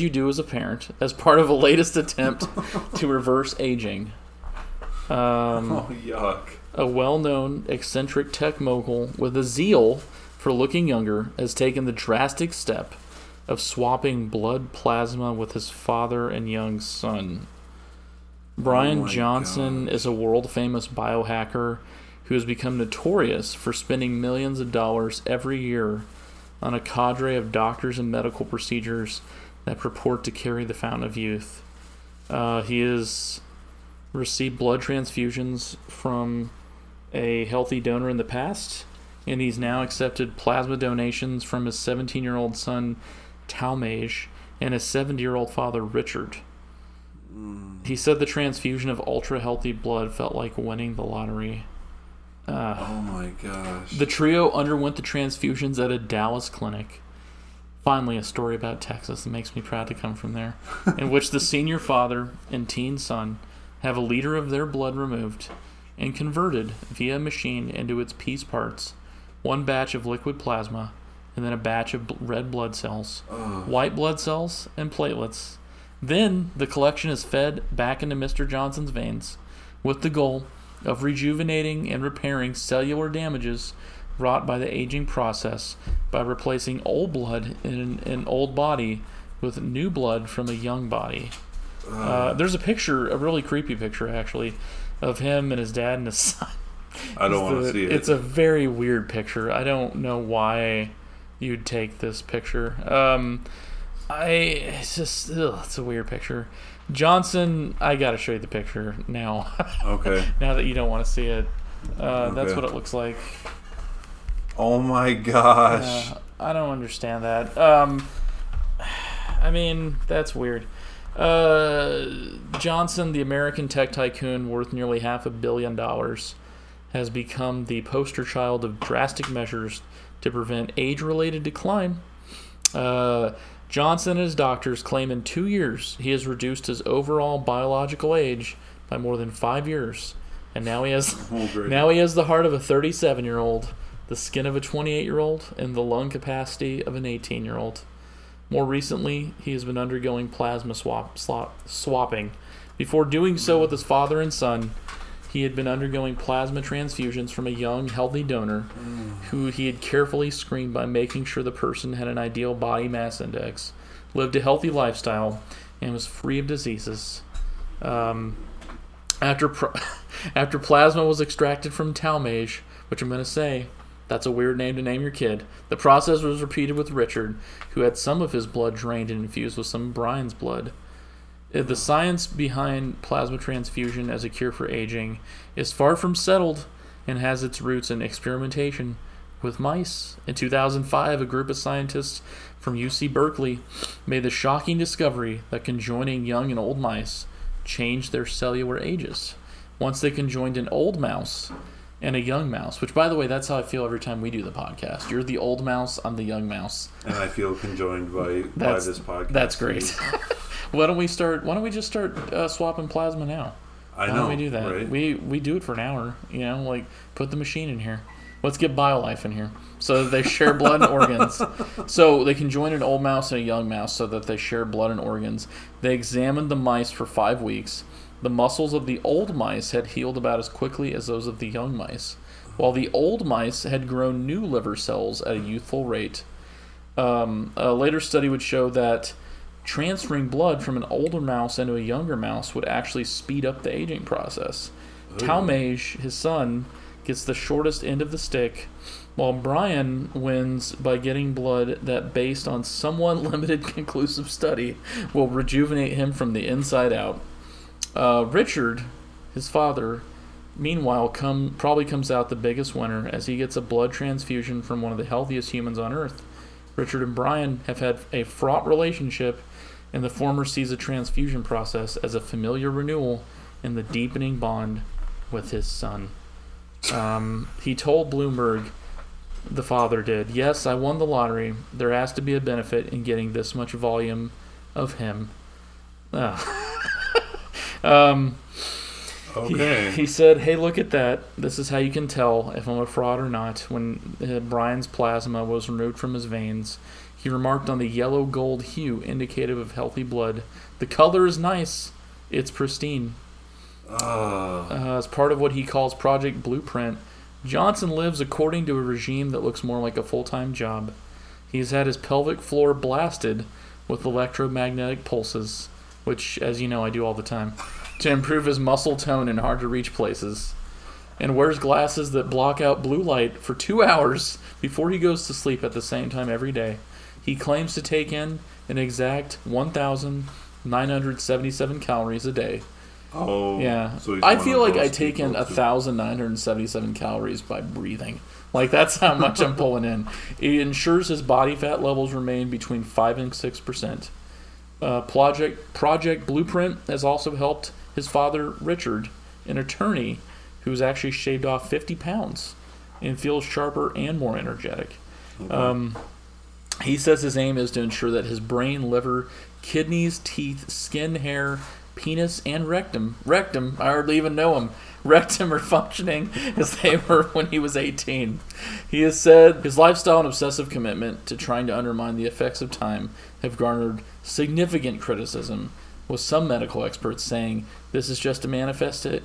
you do as a parent, as part of a latest attempt to reverse aging. Yuck. A well-known eccentric tech mogul with a zeal for looking younger has taken the drastic step of swapping blood plasma with his father and young son. Brian Johnson is a world-famous biohacker who has become notorious for spending millions of dollars every year on a cadre of doctors and medical procedures that purport to carry the fountain of youth. He has received blood transfusions from a healthy donor in the past, and he's now accepted plasma donations from his 17-year-old son, Talmage, and his 70-year-old father, Richard. He said the transfusion of ultra-healthy blood felt like winning the lottery. Oh my gosh. The trio underwent the transfusions at a Dallas clinic. Finally, a story about Texas that makes me proud to come from there, in which the senior father and teen son have a liter of their blood removed and converted via machine into its piece parts, one batch of liquid plasma, and then a batch of red blood cells, white blood cells, and platelets. Then the collection is fed back into Mr. Johnson's veins with the goal of rejuvenating and repairing cellular damages wrought by the aging process by replacing old blood in an old body with new blood from a young body. There's a picture, a really creepy picture actually, of him and his dad and his son. I don't want to see it. It's a very weird picture. I don't know why you'd take this picture. It's a weird picture. Johnson, I gotta show you the picture now. Okay. Now that you don't want to see it. That's what it looks like. Oh my gosh. I don't understand that. I mean, that's weird. Johnson, the American tech tycoon worth nearly $500 million, has become the poster child of drastic measures to prevent age-related decline. Johnson and his doctors claim in 2 years he has reduced his overall biological age by more than 5 years, and now he has the heart of a 37-year-old, the skin of a 28-year-old, and the lung capacity of an 18-year-old. More recently, he has been undergoing plasma swapping. Before doing so with his father and son, he had been undergoing plasma transfusions from a young, healthy donor who he had carefully screened by making sure the person had an ideal body mass index, lived a healthy lifestyle, and was free of diseases. After plasma was extracted from Talmage, which I'm going to say, that's a weird name to name your kid. The process was repeated with Richard, who had some of his blood drained and infused with some of Brian's blood. The science behind plasma transfusion as a cure for aging is far from settled and has its roots in experimentation with mice. In 2005, a group of scientists from UC Berkeley made the shocking discovery that conjoining young and old mice changed their cellular ages. Once they conjoined an old mouse and a young mouse, which, by the way, that's how I feel every time we do the podcast. You're the old mouse, I'm the young mouse. And I feel conjoined by this podcast. That's great. Why don't we just start swapping plasma now? Why don't we do that? Right? We do it for an hour, put the machine in here. Let's get BioLife in here so that they share blood and organs. So they can join an old mouse and a young mouse so that they share blood and organs. They examined the mice for 5 weeks. The muscles of the old mice had healed about as quickly as those of the young mice, while the old mice had grown new liver cells at a youthful rate. A later study would show that transferring blood from an older mouse into a younger mouse would actually speed up the aging process. Talmage, his son, gets the shortest end of the stick, while Brian wins by getting blood that, based on somewhat limited conclusive study, will rejuvenate him from the inside out. Richard, his father, meanwhile, probably comes out the biggest winner as he gets a blood transfusion from one of the healthiest humans on Earth. Richard and Brian have had a fraught relationship, and the former sees the transfusion process as a familiar renewal in the deepening bond with his son. He told Bloomberg, the father did, "Yes, I won the lottery. There has to be a benefit in getting this much volume of him." Okay. He said, "Hey, look at that. This is how you can tell if I'm a fraud or not." When Brian's plasma was removed from his veins, he remarked on the yellow gold hue indicative of healthy blood. "The color is nice. It's pristine." As part of what he calls Project Blueprint, Johnson lives according to a regime that looks more like a full-time job. He has had his pelvic floor blasted with electromagnetic pulses, which, as you know, I do all the time, to improve his muscle tone in hard-to-reach places, and wears glasses that block out blue light for 2 hours before he goes to sleep at the same time every day. He claims to take in an exact 1,977 calories a day. Oh, yeah. So I feel like I take in 1,977 calories by breathing. Like, that's how much I'm pulling in. It ensures his body fat levels remain between 5 and 6%. Project Blueprint has also helped his father, Richard, an attorney who's actually shaved off 50 pounds and feels sharper and more energetic. Okay. He says his aim is to ensure that his brain, liver, kidneys, teeth, skin, hair, penis, and rectum, I hardly even know him, rectum are functioning as they were when he was 18. He has said his lifestyle and obsessive commitment to trying to undermine the effects of time have garnered significant criticism, with some medical experts saying this is just a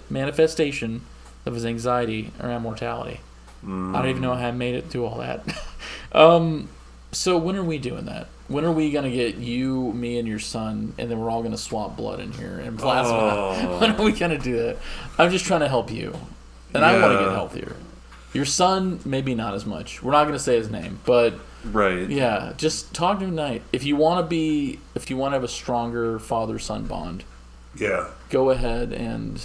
manifestation of his anxiety around mortality. I don't even know how I made it through all that. So when are we doing that? When are we going to get you, me, and your son, and then we're all going to swap blood in here and plasma? Oh. When are we going to do that? I'm just trying to help you, and I want to get healthier. Your son, maybe not as much. We're not going to say his name, but... Right. Yeah, just talk to him tonight. If you want to have a stronger father-son bond, go ahead and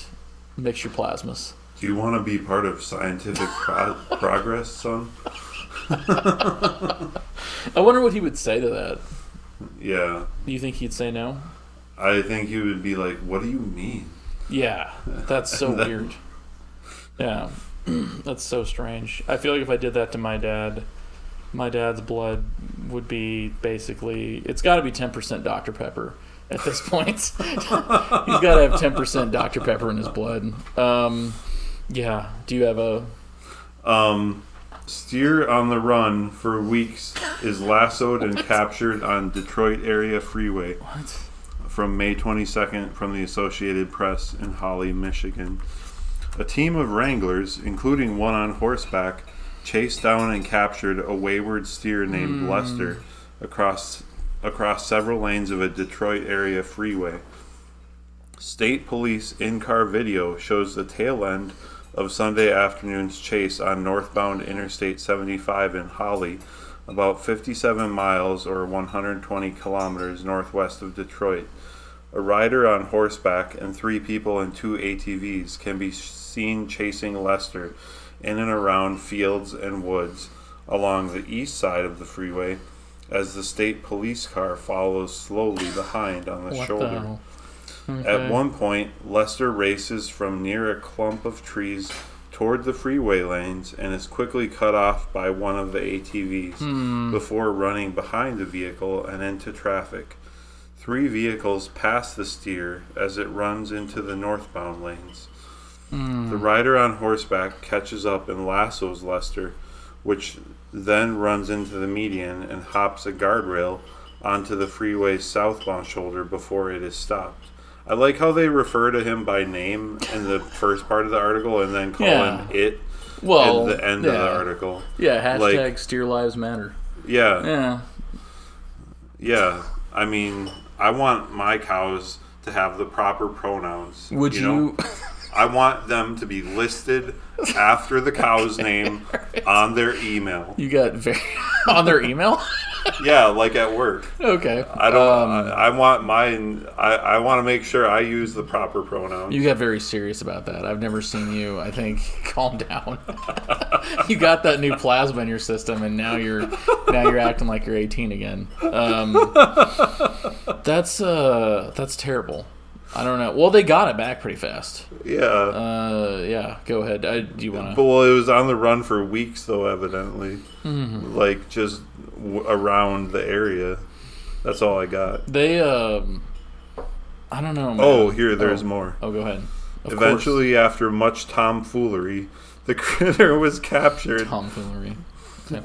mix your plasmas. Do you want to be part of scientific progress, son? I wonder what he would say to that. Yeah. Do you think he'd say no? I think he would be like, what do you mean? Yeah, that's so weird. Yeah, that's so strange. I feel like if I did that to my dad, my dad's blood would be basically, it's got to be 10% Dr. Pepper at this point. He's got to have 10% Dr. Pepper in his blood. Yeah, do you have a... Steer on the run for weeks is lassoed and captured on Detroit area freeway. What? From May 22nd from the Associated Press in Holly, Michigan. A team of wranglers, including one on horseback, chased down and captured a wayward steer named Lester across several lanes of a Detroit area freeway. State police in-car video shows the tail end of Sunday afternoon's chase on northbound Interstate 75 in Holly, about 57 miles or 120 kilometers northwest of Detroit. A rider on horseback and three people in two ATVs can be seen chasing Lester in and around fields and woods along the east side of the freeway as the state police car follows slowly behind on the shoulder. Okay. At one point, Lester races from near a clump of trees toward the freeway lanes and is quickly cut off by one of the ATVs before running behind the vehicle and into traffic. Three vehicles pass the steer as it runs into the northbound lanes. The rider on horseback catches up and lassos Lester, which then runs into the median and hops a guardrail onto the freeway's southbound shoulder before it is stopped. I like how they refer to him by name in the first part of the article and then call him it at the end of the article. Yeah, hashtag like, Steer Lives Matter. Yeah. Yeah. Yeah. I mean, I want my cows to have the proper pronouns. Would you? Know? I want them to be listed after the cow's name on their email. You got on their email? Yeah, like at work. Okay. I don't. I want mine. I want to make sure I use the proper pronouns. You got very serious about that. I've never seen you. I think calm down. You got that new plasma in your system, and now you're acting like you're 18 again. That's terrible. I don't know. Well, they got it back pretty fast. Yeah. Yeah. Go ahead. Do you want to? Well, it was on the run for weeks, though, evidently. Mm-hmm. Like just around the area. That's all I got. They. I don't know. Man. Oh, here. There's more. Oh, go ahead. Eventually, after much tomfoolery, the critter was captured. Tomfoolery.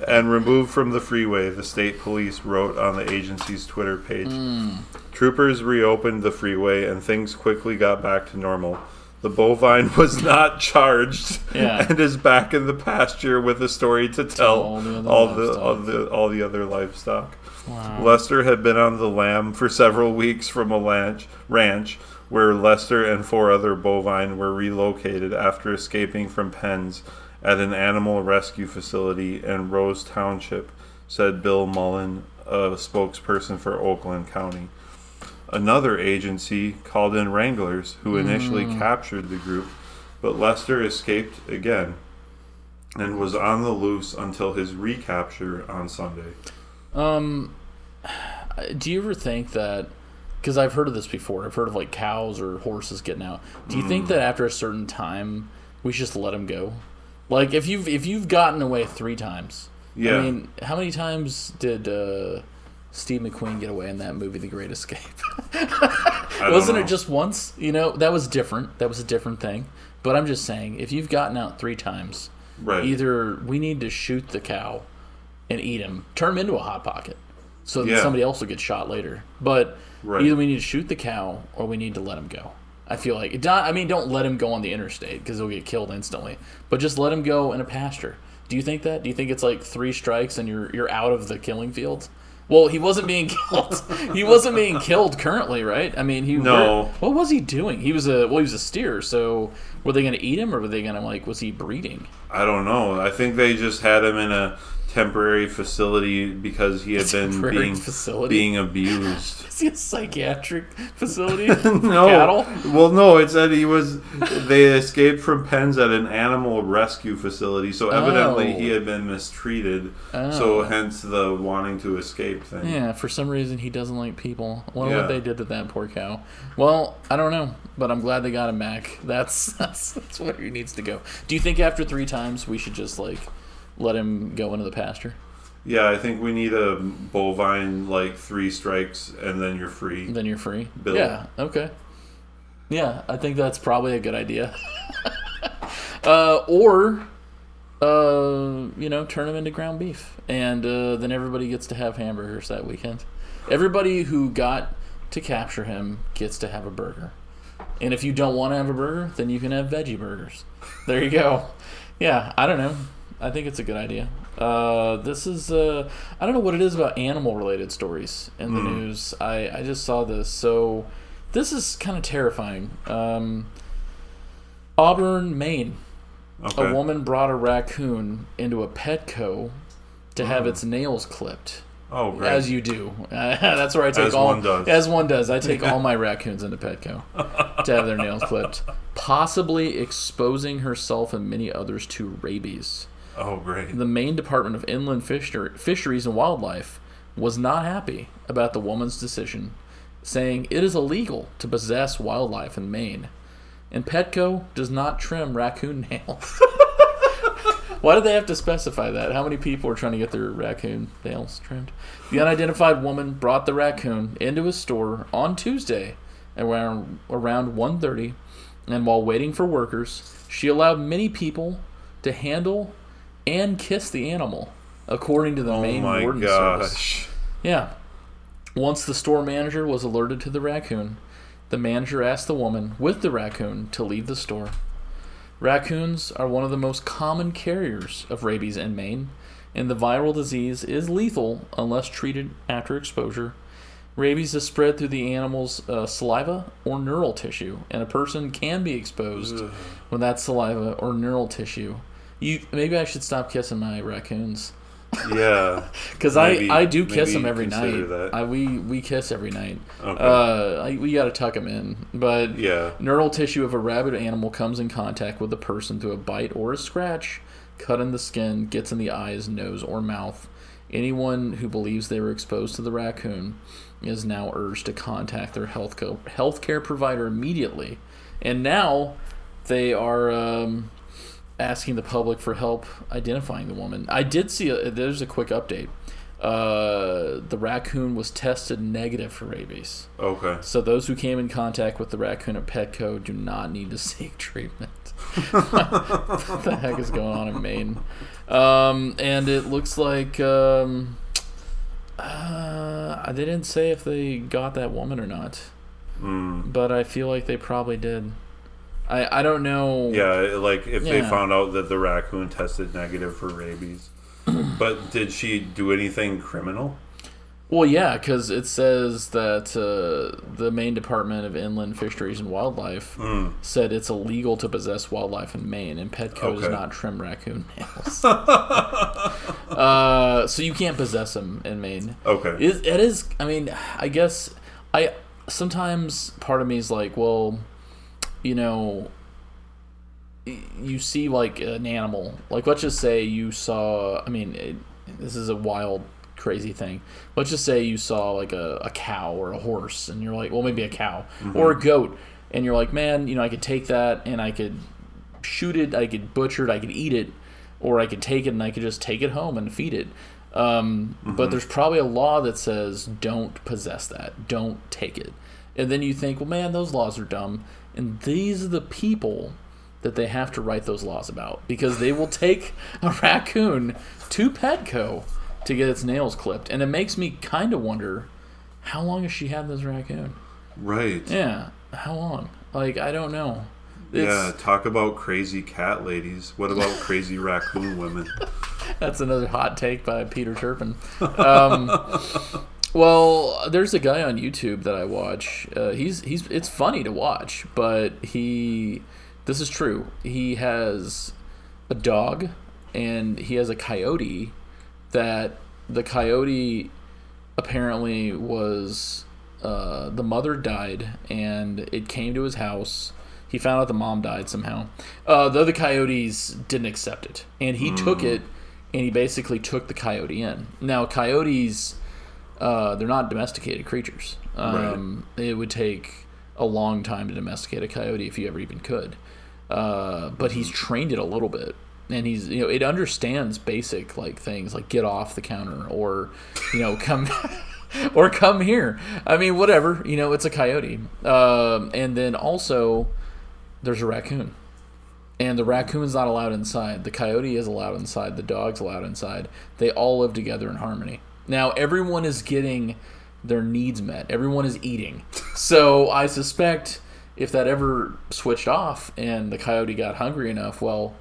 And removed from the freeway, the state police wrote on the agency's Twitter page. Troopers reopened the freeway and things quickly got back to normal. The bovine was not charged and is back in the pasture with a story to tell all the other livestock. Wow. Lester had been on the lam for several weeks from a ranch where Lester and four other bovine were relocated after escaping from pens at an animal rescue facility in Rose Township, said Bill Mullen, a spokesperson for Oakland County. Another agency called in wranglers who initially captured the group, but Lester escaped again and was on the loose until his recapture on Sunday. Do you ever think that, because I've heard of this before, I've heard of like cows or horses getting out. Do you think that after a certain time we just let them go? Like, if you've gotten away three times, I mean, how many times did Steve McQueen get away in that movie, The Great Escape? Wasn't it just once? You know, that was different. That was a different thing. But I'm just saying, if you've gotten out three times, either we need to shoot the cow and eat him, turn him into a Hot Pocket, so that somebody else will get shot later. But either we need to shoot the cow or we need to let him go. I feel like don't let him go on the interstate because he'll get killed instantly. But just let him go in a pasture. Do you think that? Do you think it's like three strikes and you're out of the killing field? Well, he wasn't being killed. He wasn't being killed currently, right? I mean, what was he doing? He was a steer. So were they going to eat him, or were they going to was he breeding? I don't know. I think they just had him in a temporary facility because he had been being abused. Is he a psychiatric facility? No. Cattle? Well, no. It said he was. They escaped from pens at an animal rescue facility, so evidently he had been mistreated. Oh. So hence the wanting to escape thing. Yeah. For some reason, he doesn't like people. Wonder what they did to that poor cow. Well, I don't know, but I'm glad they got him back. That's where he needs to go. Do you think after 3 times we should just like let him go into the pasture? Yeah, I think we need a bovine, like, 3 strikes, and then you're free. Then you're free? Bill. Yeah, okay. Yeah, I think that's probably a good idea. Or turn him into ground beef. And then everybody gets to have hamburgers that weekend. Everybody who got to capture him gets to have a burger. And if you don't want to have a burger, then you can have veggie burgers. There you go. Yeah, I don't know. I think it's a good idea. This is... I don't know what it is about animal-related stories in the news. I just saw this. So this is kind of terrifying. Auburn, Maine. Okay. A woman brought a raccoon into a Petco to have its nails clipped. Oh, great. As you do. That's where I take all... As one does. As one does. I take all my raccoons into Petco to have their nails clipped. Possibly exposing herself and many others to rabies. Oh, great. The Maine Department of Inland Fisheries and Wildlife was not happy about the woman's decision, saying it is illegal to possess wildlife in Maine, and Petco does not trim raccoon nails. Why did they have to specify that? How many people are trying to get their raccoon nails trimmed? The unidentified woman brought the raccoon into a store on Tuesday around 1:30, and while waiting for workers, she allowed many people to handle and kiss the animal, according to the Maine Warden Service. Yeah. Once the store manager was alerted to the raccoon, the manager asked the woman with the raccoon to leave the store. Raccoons are one of the most common carriers of rabies in Maine, and the viral disease is lethal unless treated after exposure. Rabies is spread through the animal's saliva or neural tissue, and a person can be exposed when that saliva or neural tissue. Maybe I should stop kissing my raccoons. Yeah. Because I do kiss them every night. We kiss every night. Okay. We got to tuck them in. But neural tissue of a rabid animal comes in contact with a person through a bite or a scratch, cut in the skin, gets in the eyes, nose, or mouth. Anyone who believes they were exposed to the raccoon is now urged to contact their healthcare provider immediately. And now they are... asking the public for help identifying the woman. I did see there's a quick update. The raccoon was tested negative for rabies. Okay. So those who came in contact with the raccoon at Petco do not need to seek treatment. What the heck is going on in Maine? And it looks like they didn't say if they got that woman or not. But I feel like they probably did. I don't know. Yeah, like if they found out that the raccoon tested negative for rabies. But did she do anything criminal? Well, yeah, because it says that the Maine Department of Inland Fisheries and Wildlife said it's illegal to possess wildlife in Maine, and Petco does not trim raccoon nails. So you can't possess them in Maine. Okay. It is, I mean, I guess, sometimes part of me is like, well... You know, you see, like, an animal. Like, let's just say you saw... I mean, this is a wild, crazy thing. Let's just say you saw, like, a cow or a horse, and you're like, well, maybe a cow. Mm-hmm. Or a goat. And you're like, man, you know, I could take that, and I could shoot it, I could butcher it, I could eat it, or I could take it, and I could just take it home and feed it. But there's probably a law that says, don't possess that. Don't take it. And then you think, well, man, those laws are dumb. And these are the people that they have to write those laws about, because they will take a raccoon to Petco to get its nails clipped. And it makes me kind of wonder, how long has she had this raccoon? Right. Yeah. How long? Like, I don't know. Talk about crazy cat ladies. What about crazy raccoon women? That's another hot take by Peter Turpin. Well, there's a guy on YouTube that I watch. He's it's funny to watch, but this is true. He has a dog and he has a coyote that the coyote apparently was, the mother died and it came to his house. He found out the mom died somehow. The other coyotes didn't accept it. And he took it, and he basically took the coyote in. Now, coyotes, they're not domesticated creatures. Right. It would take a long time to domesticate a coyote if you ever even could. But he's trained it a little bit. And he's, you know, it understands basic, like, things like get off the counter or, you know, come... or come here. I mean, whatever. You know, it's a coyote. And then also... there's a raccoon, and the raccoon's not allowed inside. The coyote is allowed inside. The dog's allowed inside. They all live together in harmony. Now, everyone is getting their needs met. Everyone is eating. So I suspect if that ever switched off and the coyote got hungry enough, well,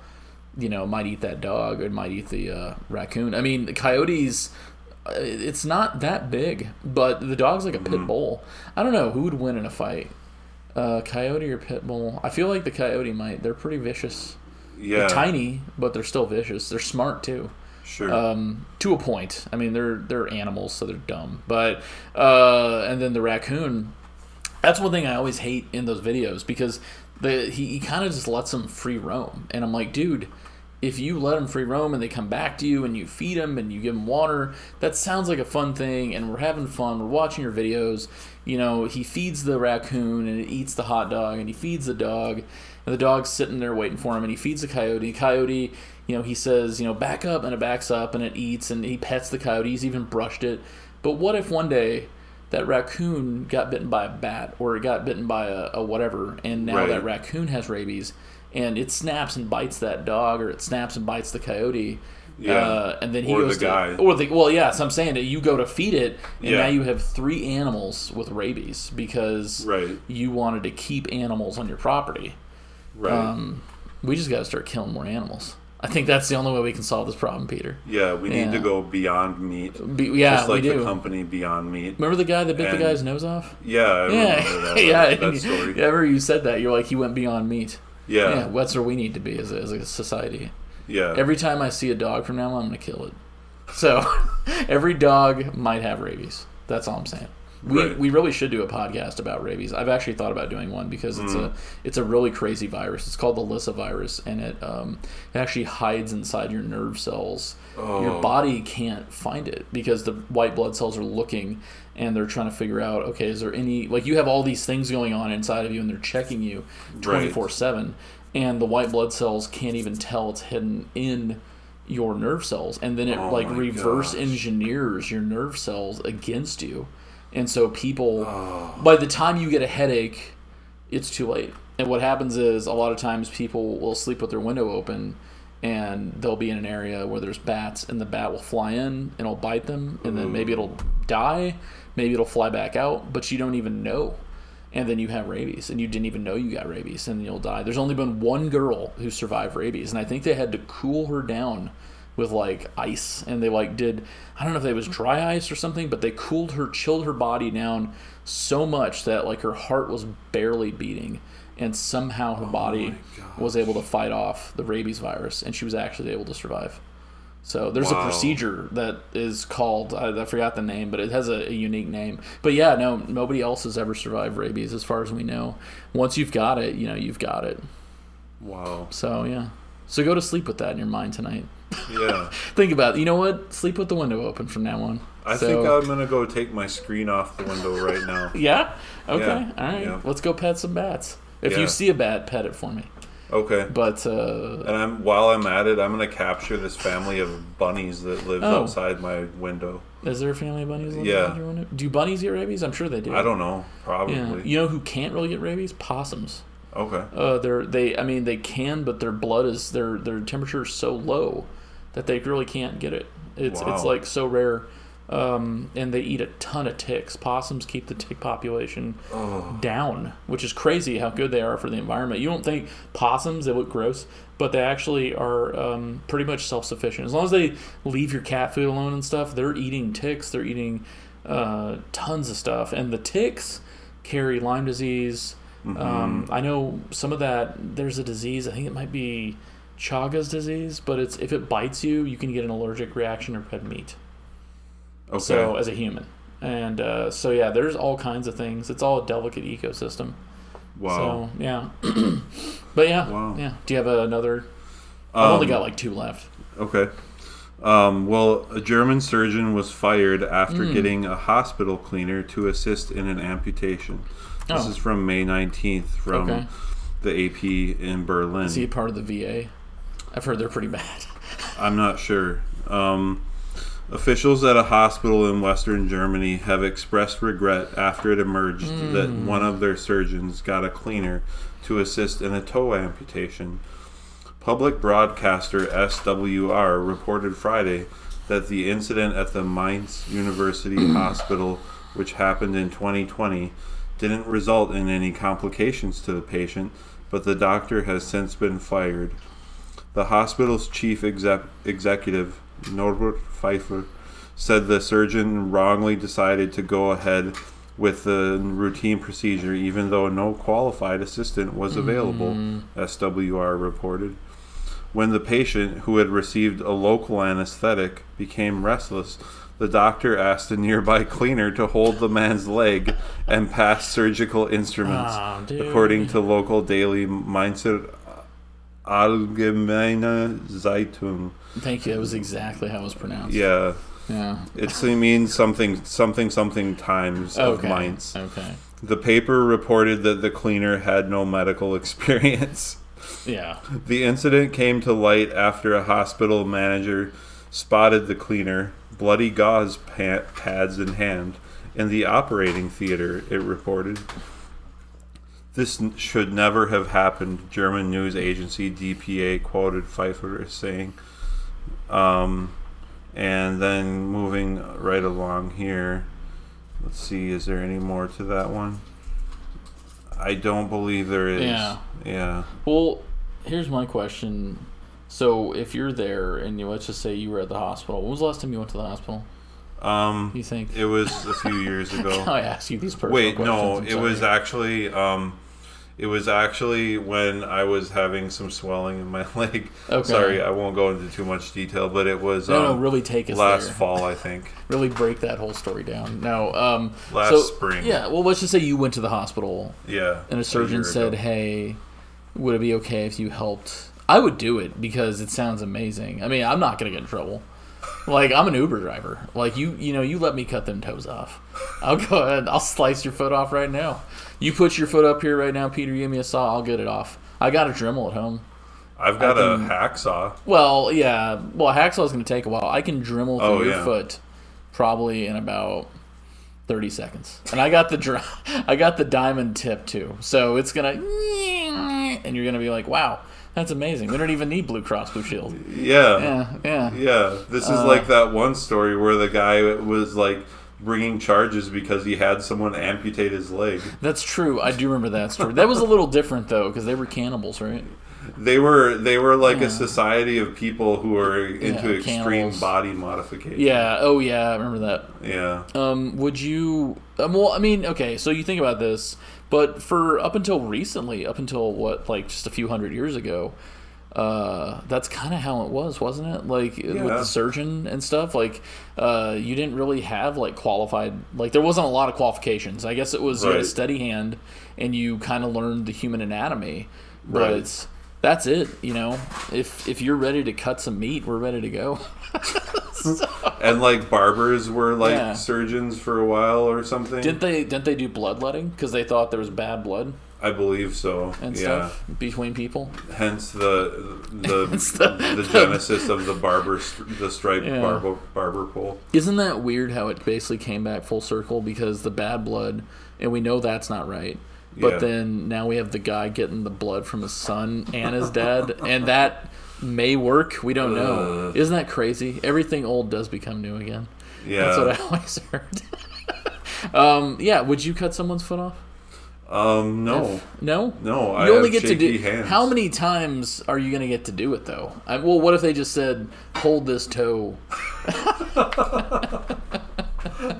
you know, it might eat that dog. It might eat the raccoon. I mean, the coyotes, it's not that big, but the dog's like a pit bull. I don't know who would win in a fight. Coyote or pit bull? I feel like the coyote might. They're pretty vicious. Yeah. They're tiny, but they're still vicious. They're smart too. Sure. To a point. I mean, they're animals, so they're dumb. But and then the raccoon. That's one thing I always hate in those videos because he kind of just lets them free roam, and I'm like, dude, if you let them free roam and they come back to you and you feed them and you give them water, that sounds like a fun thing, and we're having fun, we're watching your videos. You know, he feeds the raccoon and it eats the hot dog, and he feeds the dog, and the dog's sitting there waiting for him, and he feeds the coyote. The coyote, you know, he says, you know, back up, and it backs up, and it eats, and he pets the coyote. He's even brushed it. But what if one day that raccoon got bitten by a bat, or it got bitten by a whatever, and now that raccoon has rabies, and it snaps and bites that dog, or it snaps and bites the coyote, and then he goes the guy. So I'm saying that you go to feed it, and now you have three animals with rabies because you wanted to keep animals on your property. Right. We just got to start killing more animals. I think that's the only way we can solve this problem, Peter. Yeah, we need to go beyond meat. Just like the company Beyond Meat. Remember the guy that bit the guy's nose off? Yeah, I remember that, that story. Yeah, I remember you said that. You're like, he went beyond meat. Yeah, that's where we need to be as a society. Yeah. Every time I see a dog from now on, I'm going to kill it. So every dog might have rabies. That's all I'm saying. We really should do a podcast about rabies. I've actually thought about doing one because it's a really crazy virus. It's called the Lyssa virus, and it actually hides inside your nerve cells. Oh. Your body can't find it because the white blood cells are looking, and they're trying to figure out, okay, is there any... like, you have all these things going on inside of you, and they're checking you 24/7, and the white blood cells can't even tell it's hidden in your nerve cells. And then it, reverse engineers your nerve cells against you. And so people... oh. By the time you get a headache, it's too late. And what happens is, a lot of times people will sleep with their window open, and they'll be in an area where there's bats, and the bat will fly in, and it'll bite them, and then maybe it'll die, maybe it'll fly back out, but you don't even know. And then you have rabies, and you didn't even know you got rabies, and you'll die. There's only been one girl who survived rabies, and I think they had to cool her down with, like, ice, and they, like, did, I don't know if it was dry ice or something, but they chilled her body down so much that, like, her heart was barely beating. And somehow her body was able to fight off the rabies virus, and she was actually able to survive. So there's a procedure that is called, I forgot the name, but it has a unique name. But yeah, no, nobody else has ever survived rabies as far as we know. Once you've got it, you know, you've got it. Wow. So yeah. So go to sleep with that in your mind tonight. Yeah. Think about it. You know what? Sleep with the window open from now on. I think I'm going to go take my screen off the window right now. Yeah? Okay. Yeah. All right. Yeah. Let's go pet some bats. If you see a bat, pet it for me. Okay. But and while I'm at it, I'm going to capture this family of bunnies that lives outside my window. Is there a family of bunnies living outside your window? Do bunnies get rabies? I'm sure they do. I don't know. Probably. Yeah. You know who can't really get rabies? Possums. Okay. They can, but their blood is their temperature is so low that they really can't get it. It's like so rare. And they eat a ton of ticks. Possums keep the tick population down, which is crazy how good they are for the environment. You don't think possums, they look gross, but they actually are pretty much self-sufficient. As long as they leave your cat food alone and stuff, they're eating ticks. They're eating tons of stuff. And the ticks carry Lyme disease. I know some of that, there's a disease, I think it might be Chagas disease, but it's if it bites you, you can get an allergic reaction or red meat. Okay. So as a human, and so yeah, there's all kinds of things. It's all a delicate ecosystem. Wow. So yeah, but yeah, wow. Yeah. Do you have another? I've only got like two left. Okay. Well, a German surgeon was fired after getting a hospital cleaner to assist in an amputation. This is from May 19th from the AP in Berlin. Is he part of the VA? I've heard they're pretty bad. I'm not sure. Officials at a hospital in Western Germany have expressed regret after it emerged that one of their surgeons got a cleaner to assist in a toe amputation. Public broadcaster SWR reported Friday that the incident at the Mainz University Hospital, which happened in 2020, didn't result in any complications to the patient, but the doctor has since been fired. The hospital's chief executive, Norbert Pfeiffer, said the surgeon wrongly decided to go ahead with the routine procedure even though no qualified assistant was available, SWR reported. When the patient, who had received a local anesthetic, became restless, the doctor asked a nearby cleaner to hold the man's leg and pass surgical instruments, according to local daily Mainzer Allgemeine Zeitung. Thank you. That was exactly how it was pronounced. Yeah. Yeah. It means something times of Mainz. Okay. The paper reported that the cleaner had no medical experience. Yeah. The incident came to light after a hospital manager spotted the cleaner, bloody gauze pads in hand, in the operating theater, it reported. This should never have happened, German news agency DPA quoted Pfeiffer as saying. And then moving right along here, let's see, is there any more to that one? I don't believe there is. Yeah. Well, here's my question. So if you're there and let's just say you were at the hospital, when was the last time you went to the hospital? You think? It was a few years ago. I ask you these personal questions. Wait, no, it was actually when I was having some swelling in my leg. Okay. Sorry, I won't go into too much detail, but it was really take us last there. Fall, I think. Really break that whole story down. No, spring. Yeah, well, let's just say you went to the hospital. Yeah. And a surgeon said, "Hey, would it be okay if you helped?" I would do it because it sounds amazing. I mean, I'm not going to get in trouble. Like, I'm an Uber driver. Like, you let me cut them toes off. I'll go ahead. I'll slice your foot off right now. You put your foot up here right now, Peter. You give me a saw. I'll get it off. I got a Dremel at home. I've got a hacksaw. Well, yeah. Well, a hacksaw is going to take a while. I can Dremel through your foot probably in about 30 seconds. And I got the diamond tip, too. So it's going to... And you're going to be like, wow. That's amazing. We don't even need Blue Cross Blue Shield. Yeah. This is like that one story where the guy was like bringing charges because he had someone amputate his leg. That's true. I do remember that story. That was a little different though because they were cannibals, right? They were like a society of people who are into extreme cannibals. Body modification. Yeah. Oh yeah, I remember that. Yeah. Would you? Well, I mean, okay. So you think about this. But for up until just a few hundred years ago, that's kind of how it was, wasn't it? Like, with the surgeon and stuff, like, you didn't really have, like, qualified... Like, there wasn't a lot of qualifications. I guess it was a steady hand, and you kind of learned the human anatomy. But that's it, you know? If you're ready to cut some meat, we're ready to go. And like barbers were like surgeons for a while or something. Didn't they do bloodletting because they thought there was bad blood? I believe so. And stuff between people. Hence the genesis of the striped barber pole. Isn't that weird how it basically came back full circle because the bad blood, and we know that's not right. But then now we have the guy getting the blood from his son and his dad, and that may work. We don't know. Isn't that crazy? Everything old does become new again. Yeah, that's what I always heard. Would you cut someone's foot off? No. No? No. I only get to do hands. How many times are you going to get to do it though? What if they just said, "Hold this toe"?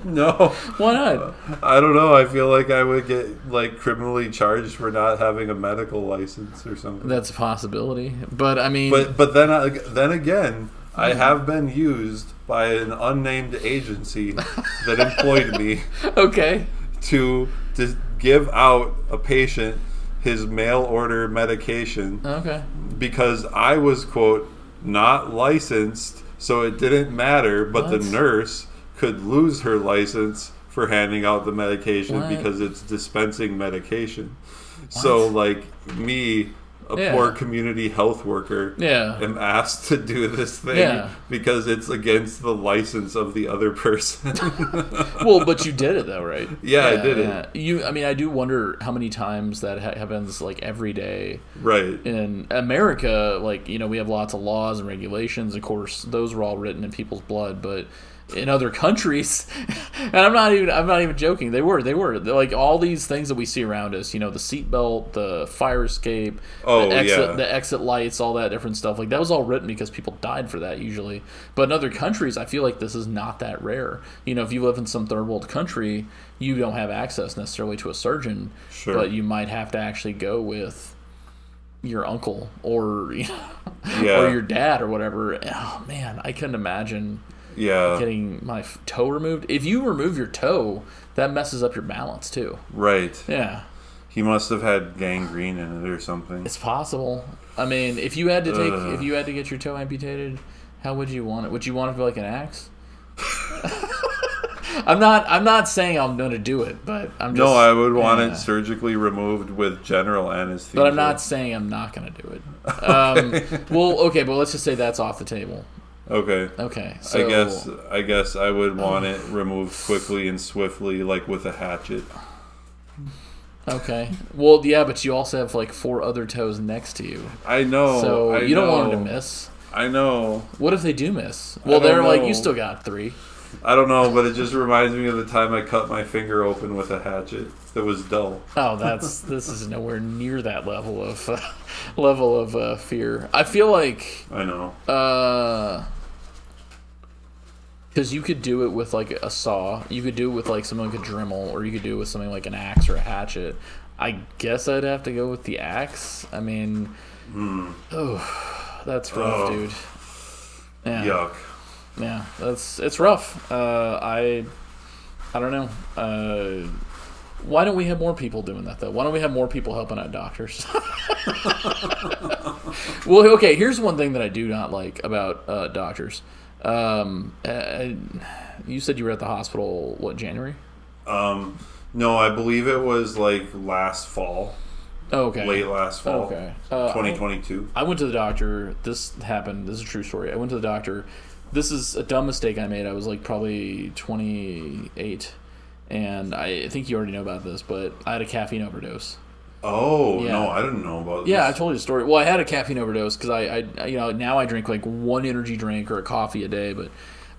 No. Why not? I don't know. I feel like I would get like criminally charged for not having a medical license or something. That's a possibility. But I mean, but then again, I have been used by an unnamed agency that employed me. Okay. To give out a patient his mail order medication. Okay. Because I was, quote, not licensed, so it didn't matter, but the nurse could lose her license for handing out the medication because it's dispensing medication. What? So, like, me, a poor community health worker, am asked to do this thing because it's against the license of the other person. Well, but you did it though, right? Yeah, I did it. I mean, I do wonder how many times that happens, like, every day. Right. In America, like, you know, we have lots of laws and regulations. Of course, those were all written in people's blood, but in other countries, and I'm not even joking, they were like all these things that we see around us, you know, the seatbelt, the fire escape, the exit lights, all that different stuff, like that was all written because people died for that usually. But in other countries, I feel like this is not that rare. You know, if you live in some third world country, you don't have access necessarily to a surgeon, sure, but you might have to actually go with your uncle or or your dad or whatever. Oh man, I couldn't imagine. Yeah, getting my toe removed. If you remove your toe, that messes up your balance too. Right. Yeah. He must have had gangrene in it or something. It's possible. I mean, if you had to get your toe amputated, how would you want it? Would you want it to be like an axe? I'm not saying I'm going to do it, but I'm just... No, I would want it surgically removed with general anesthesia. But I'm not saying I'm not going to do it. Well, okay, but let's just say that's off the table. Okay. So, I guess I would want it removed quickly and swiftly, like with a hatchet. Okay. Well, yeah, but you also have like 4 other toes next to you. I know. So you don't want them to miss. I know. What if they do miss? Well, they're like, you still got 3. I don't know, but it just reminds me of the time I cut my finger open with a hatchet. That was dull. Oh, this is nowhere near that level of fear. I feel like I know. Because you could do it with like a saw, you could do it with like something like a Dremel, or you could do it with something like an axe or a hatchet. I guess I'd have to go with the axe. I mean, that's rough, dude. Yeah. Yuck. Yeah, it's rough. I don't know. Why don't we have more people doing that though? Why don't we have more people helping out doctors? Well, okay. Here's one thing that I do not like about doctors. You said you were at the hospital. What, January? No, I believe it was like last fall. Okay. Late last fall. Okay. 2022. I went to the doctor. This happened. This is a true story. I went to the doctor. This is a dumb mistake I made. I was like probably 28, and I think you already know about this, but I had a caffeine overdose. Oh, yeah. No, I didn't know about this. Yeah, I told you the story. Well, I had a caffeine overdose because I you know, now I drink like 1 energy drink or a coffee a day, but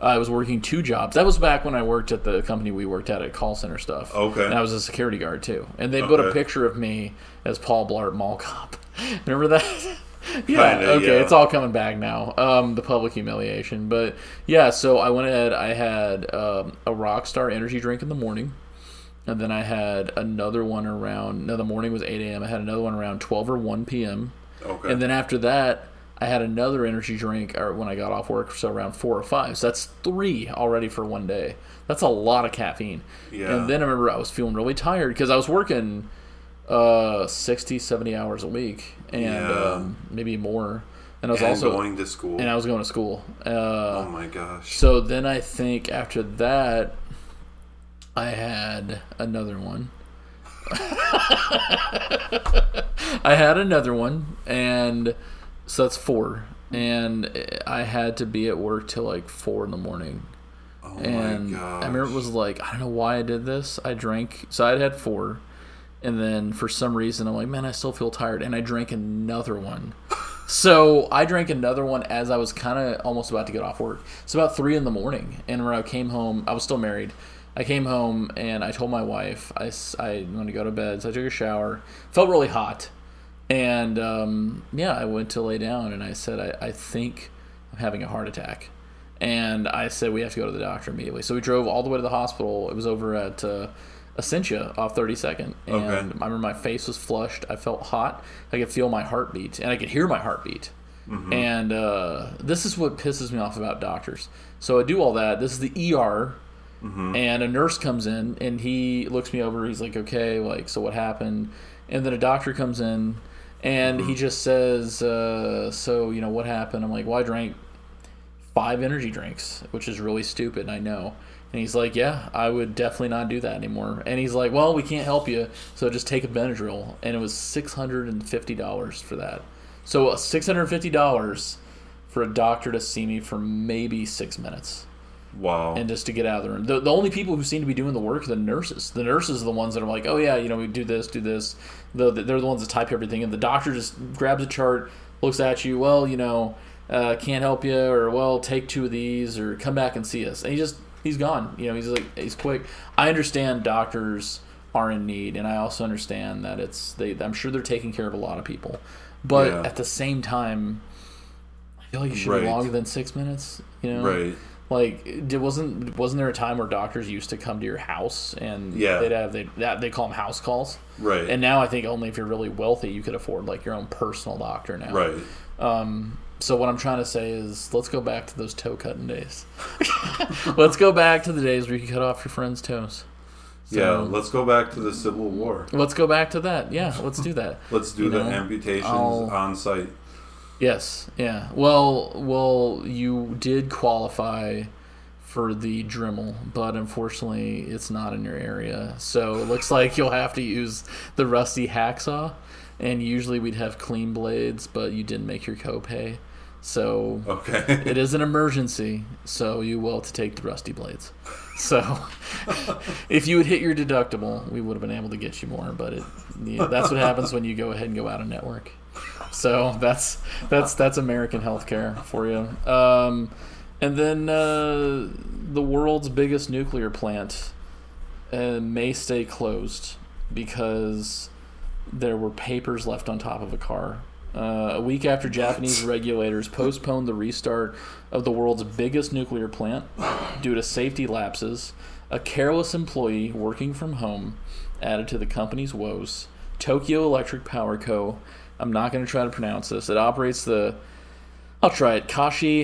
I was working 2 jobs. That was back when I worked at the company we worked at call center stuff. Okay. And I was a security guard too. And they put a picture of me as Paul Blart Mall Cop. Remember that? Yeah, kinda, okay, yeah. It's all coming back now. The public humiliation. But yeah, so I went ahead, I had a Rockstar energy drink in the morning, and then I had another one around, no, the morning was 8 a.m. I had another one around 12 or 1 p.m. Okay. And then after that, I had another energy drink when I got off work, so around 4 or 5. So that's 3 already for one day. That's a lot of caffeine. Yeah. And then I remember I was feeling really tired because I was working 60-70 hours a week, and maybe more, and I was also going to school, oh my gosh. So then I think after that I had another one. And so that's 4, and I had to be at work till like 4 in the morning. Oh and my gosh. I remember it was like, I don't know why I did this. I drank, so I'd had 4. And then for some reason, I'm like, man, I still feel tired. And I drank another one. So I drank another one as I was kind of almost about to get off work. It's about 3 in the morning. And when I came home, I was still married. I came home and I told my wife I wanted to go to bed. So I took a shower. Felt really hot. And, I went to lay down and I said, I think I'm having a heart attack. And I said, we have to go to the doctor immediately. So we drove all the way to the hospital. It was over at Essentia off 32nd. And I remember my face was flushed. I felt hot. I could feel my heartbeat. And I could hear my heartbeat. Mm-hmm. And this is what pisses me off about doctors. So I do all that. This is the ER. Mm-hmm. And a nurse comes in. And he looks me over. He's like, okay, like, so what happened? And then a doctor comes in. And he just says, so, you know, what happened? I'm like, well, I drank 5 energy drinks, which is really stupid, I know. And he's like, yeah, I would definitely not do that anymore. And he's like, well, we can't help you, so just take a Benadryl. And it was $650 for that. So $650 for a doctor to see me for maybe 6 minutes. Wow. And just to get out of the room. The only people who seem to be doing the work are the nurses. The nurses are the ones that are like, oh, yeah, you know, we do this. They're the ones that type everything. And the doctor just grabs a chart, looks at you, well, you know, can't help you, or, well, take 2 of these, or come back and see us. And he's gone. You know, he's like, he's quick. I understand doctors are in need, and I also understand that I'm sure they're taking care of a lot of people. But at the same time, I feel like you should be longer than 6 minutes, you know? Right. Like, wasn't there a time where doctors used to come to your house and they call them house calls? Right. And now I think only if you're really wealthy you could afford like your own personal doctor now. Right. So what I'm trying to say is, let's go back to those toe cutting days. Let's go back to the days where you cut off your friend's toes. So, yeah, let's go back to the Civil War. Let's go back to that. Yeah, let's do that. Let's do amputations on site. Yes, yeah. Well, you did qualify for the Dremel, but unfortunately it's not in your area. So it looks like you'll have to use the rusty hacksaw, and usually we'd have clean blades, but you didn't make your copay. So it is an emergency, so you will have to take the rusty blades. So if you had hit your deductible, we would have been able to get you more, but that's what happens when you go ahead and go out of network. So that's American healthcare for you. And then the world's biggest nuclear plant may stay closed because there were papers left on top of a car. A week after Japanese regulators postponed the restart of the world's biggest nuclear plant due to safety lapses, a careless employee working from home added to the company's woes. Tokyo Electric Power Co. I'm not going to try to pronounce this. It operates Kashi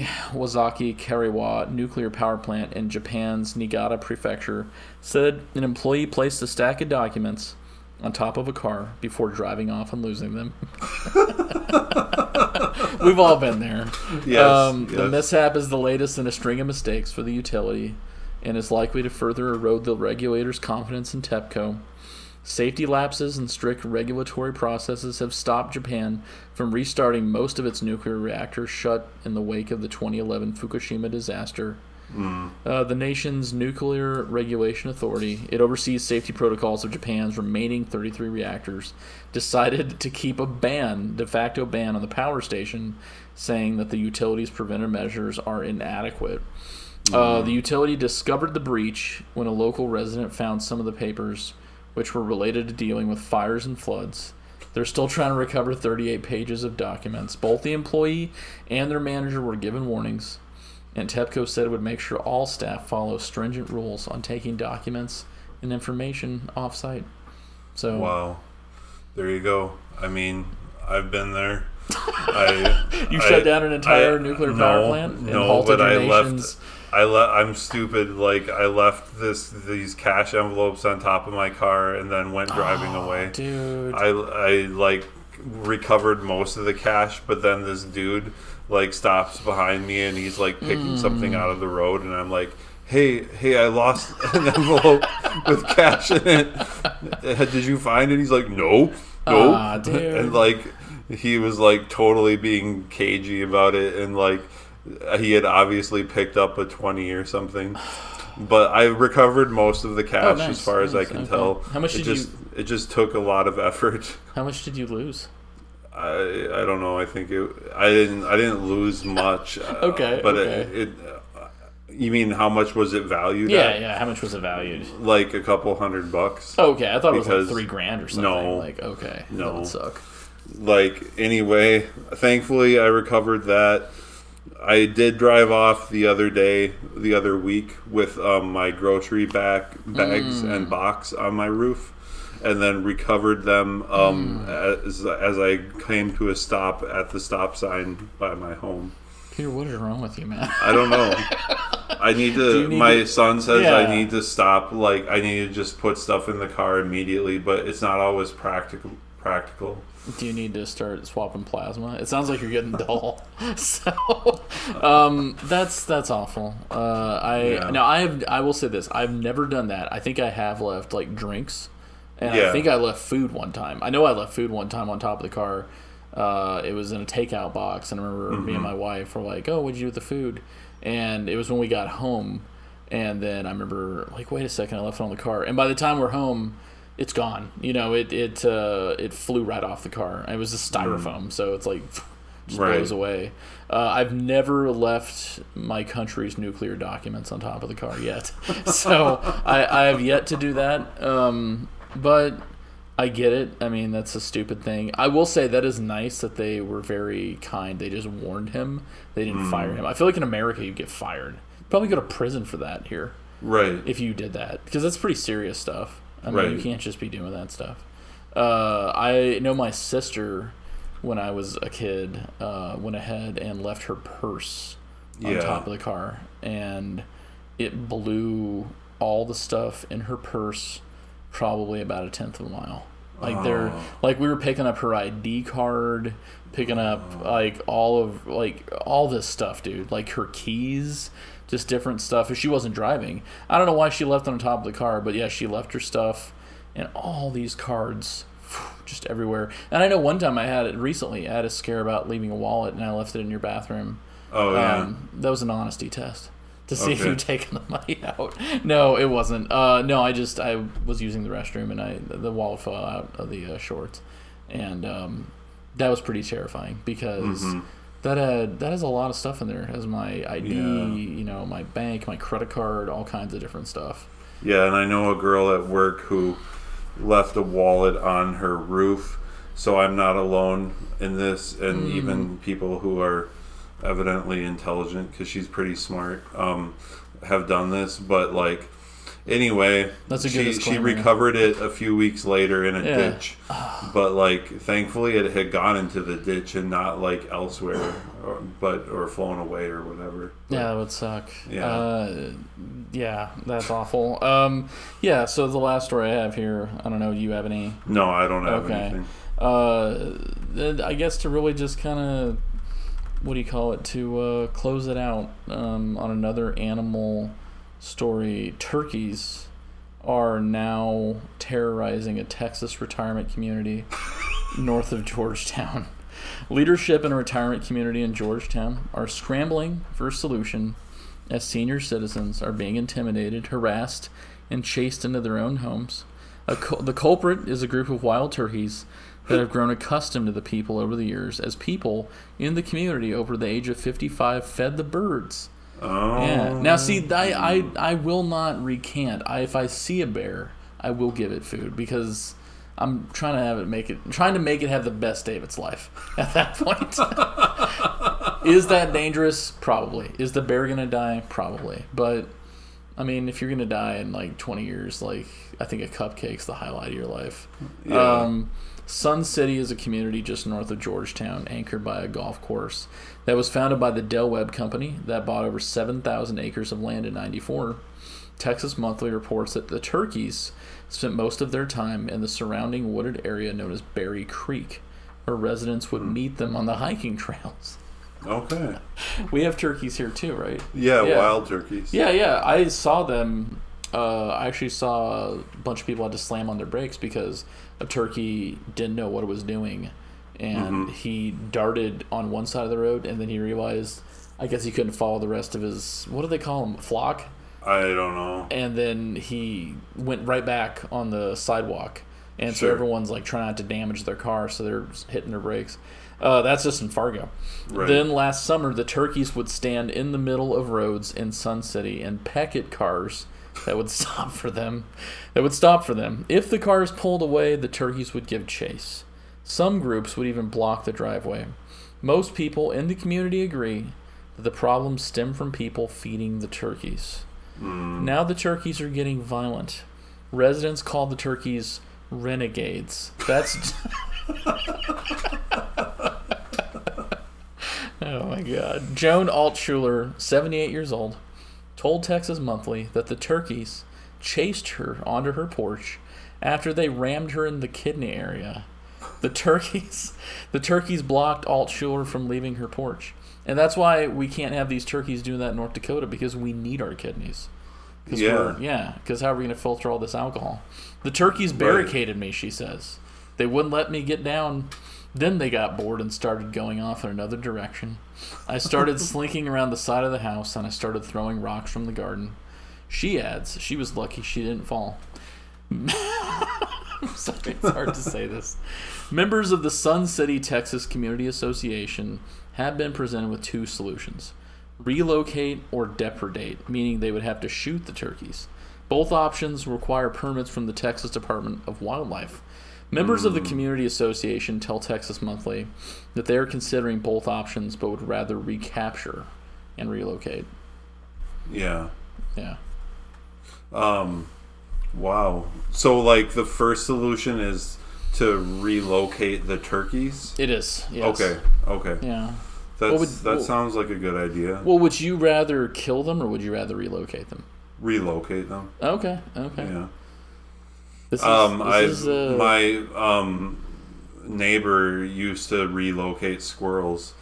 Wazaki Kariwa nuclear power plant in Japan's Niigata prefecture, said an employee placed a stack of documents on top of a car before driving off and losing them. We've all been there. Yes, yes. The mishap is the latest in a string of mistakes for the utility and is likely to further erode the regulator's confidence in TEPCO. Safety lapses and strict regulatory processes have stopped Japan from restarting most of its nuclear reactors shut in the wake of the 2011 Fukushima disaster. The nation's Nuclear Regulation Authority, it oversees safety protocols of Japan's remaining 33 reactors, decided to keep a de facto ban on the power station, saying that the utility's preventive measures are inadequate. The utility discovered the breach when a local resident found some of the papers, which were related to dealing with fires and floods. They're still trying to recover 38 pages of documents. Both the employee and their manager were given warnings, and TEPCO said it would make sure all staff follow stringent rules on taking documents and information off-site. So, wow. There you go. I mean, I've been there. You shut down an entire nuclear power plant and halted your nation's... I'm stupid. Like, I left these cash envelopes on top of my car and then went driving away. Dude, I like recovered most of the cash, but then this dude like stops behind me and he's like picking something out of the road, and I'm like, hey, I lost an envelope with cash in it. Did you find it? He's like, no. Dude. And like he was like totally being cagey about it, and like he had obviously picked up a 20 or something, but I recovered most of the cash as far as I can tell. How much It just took a lot of effort. How much did you lose? I don't know. I think I didn't lose much. You mean how much was it valued at? How much was it valued? Like a couple $100. Okay, I thought it was like $3,000 or something. No. Like, okay. No. That would suck. Like, anyway, thankfully I recovered that. I did drive off the other week with my grocery bags and box on my roof, and then recovered them as I came to a stop at the stop sign by my home. Peter, what is wrong with you, man? I don't know. I need to. Son says I need to stop. Like, I need to just put stuff in the car immediately, but it's not always practical. Do you need to start swapping plasma? It sounds like you're getting dull. So, that's awful. I will say this. I've never done that. I think I have left like drinks, and I think I left food one time. I know I left food one time on top of the car. It was in a takeout box, and I remember me and my wife were like, "Oh, what'd you do with the food?" And it was when we got home, and then I remember like, "Wait a second, I left it on the car." And by the time we're home, it's gone. You know, it flew right off the car. It was a styrofoam, so it's like just blows away. I've never left my country's nuclear documents on top of the car yet, so I have yet to do that. But I get it. I mean, that's a stupid thing. I will say that is nice that they were very kind. They just warned him. They didn't fire him. I feel like in America you'd get fired. You'd probably go to prison for that here, right? If you did that, because that's pretty serious stuff. I mean, you can't just be doing that stuff. I know my sister, when I was a kid, went ahead and left her purse on top of the car. And it blew all the stuff in her purse probably about 1/10 of a mile. Like, we were picking up her ID card, picking up, like, all this stuff, dude. Like, her keys, just different stuff. If she wasn't driving, I don't know why she left on top of the car, but, yeah, she left her stuff and all these cards just everywhere. And I know one time I had a scare about leaving a wallet, and I left it in your bathroom. Oh, yeah. That was an honesty test. To see if you're taking the money out. No, it wasn't. No, I was using the restroom, and the wallet fell out of the shorts, and that was pretty terrifying, because that is a lot of stuff in there. It has my ID, you know, my bank, my credit card, all kinds of different stuff. Yeah, and I know a girl at work who left a wallet on her roof, so I'm not alone in this, and even people who are evidently intelligent, because she's pretty smart, have done this. But like, anyway, that's a good she recovered it a few weeks later in a ditch, but like, thankfully it had gone into the ditch and not like elsewhere, or flown away or whatever. That would suck. That's awful. So the last story I have here, I don't know, do you have any? No, I don't have anything. I guess to really just kind of, what do you call it, to close it out on another animal story. Turkeys are now terrorizing a Texas retirement community north of Georgetown. Leadership in a retirement community in Georgetown are scrambling for a solution as senior citizens are being intimidated, harassed, and chased into their own homes. The culprit is a group of wild turkeys that have grown accustomed to the people over the years, as people in the community over the age of 55 fed the birds. Oh. Yeah. Now, see, I will not recant. If I see a bear, I will give it food, because I'm trying to make it have the best day of its life at that point. Is that dangerous? Probably. Is the bear going to die? Probably. But I mean, if you're going to die in like 20 years, like, I think a cupcake's the highlight of your life. Yeah. Sun City is a community just north of Georgetown, anchored by a golf course, that was founded by the Del Webb Company that bought over 7,000 acres of land in 1994. Texas Monthly reports that the turkeys spent most of their time in the surrounding wooded area known as Berry Creek, where residents would meet them on the hiking trails. Okay. We have turkeys here too, right? Yeah, wild turkeys. Yeah. I saw them. I actually saw a bunch of people had to slam on their brakes because a turkey didn't know what it was doing, and he darted on one side of the road, and then he realized, I guess, he couldn't follow the rest of his, what do they call him, flock? I don't know. And then he went right back on the sidewalk, and so everyone's like trying not to damage their car, so they're hitting their brakes. That's just in Fargo. Right. Then last summer, the turkeys would stand in the middle of roads in Sun City and peck at cars that would stop for them. If the cars pulled away, the turkeys would give chase. Some groups would even block the driveway. Most people in the community agree that the problems stem from people feeding the turkeys. Mm. Now the turkeys are getting violent. Residents call the turkeys renegades. That's... Oh, my God. Joan Altshuler, 78 years old, told Texas Monthly that the turkeys chased her onto her porch after they rammed her in the kidney area. The turkeys blocked Altshuler from leaving her porch. And that's why we can't have these turkeys doing that in North Dakota, because we need our kidneys. Because how are we going to filter all this alcohol? The turkeys barricaded me, she says. They wouldn't let me get down. Then they got bored and started going off in another direction. I started slinking around the side of the house, and I started throwing rocks from the garden. She adds she was lucky she didn't fall. I'm sorry, it's hard to say this. Members of the Sun City, Texas Community Association have been presented with two solutions: relocate or depredate, meaning they would have to shoot the turkeys. Both options require permits from the Texas Department of Wildlife. Members of the community association tell Texas Monthly that they are considering both options, but would rather recapture and relocate. Yeah. Wow. So, like, the first solution is to relocate the turkeys? It is. Yes. Okay. Yeah. That sounds like a good idea. Well, would you rather kill them or would you rather relocate them? Relocate them. Okay. Yeah. My neighbor used to relocate squirrels,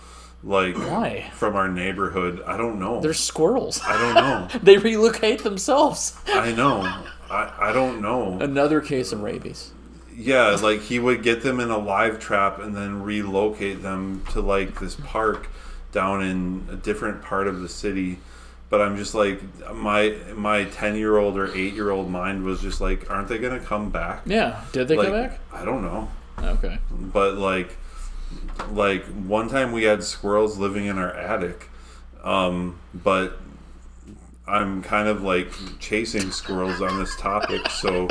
like, why? From our neighborhood. I don't know. They're squirrels. I don't know. They relocate themselves. I know. I don't know. Another case of rabies. Yeah, like, he would get them in a live trap and then relocate them to, like, this park down in a different part of the city. But I'm just like, my 10-year-old or 8-year-old mind was just like, aren't they going to come back? Yeah. Did they come back? I don't know. Okay. But, like one time we had squirrels living in our attic, but I'm kind of, like, chasing squirrels on this topic, so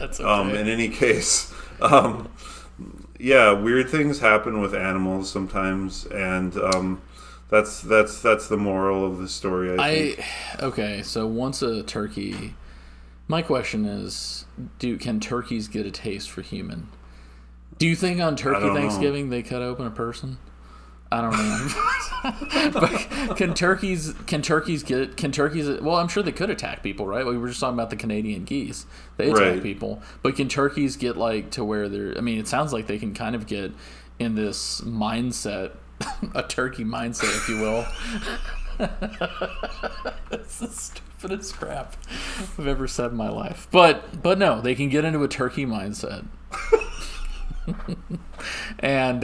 that's okay. In any case, yeah, weird things happen with animals sometimes, and... That's the moral of the story, I think. Okay, so once a turkey... My question is, can turkeys get a taste for human? Do you think on Turkey Thanksgiving they cut open a person? I don't know. But can turkeys well, I'm sure they could attack people, right? We were just talking about the Canadian geese. They attack people. But can turkeys get, like, to where they're... I mean, it sounds like they can kind of get in this mindset... a turkey mindset, if you will. That's the stupidest crap I've ever said in my life. But no, they can get into a turkey mindset. And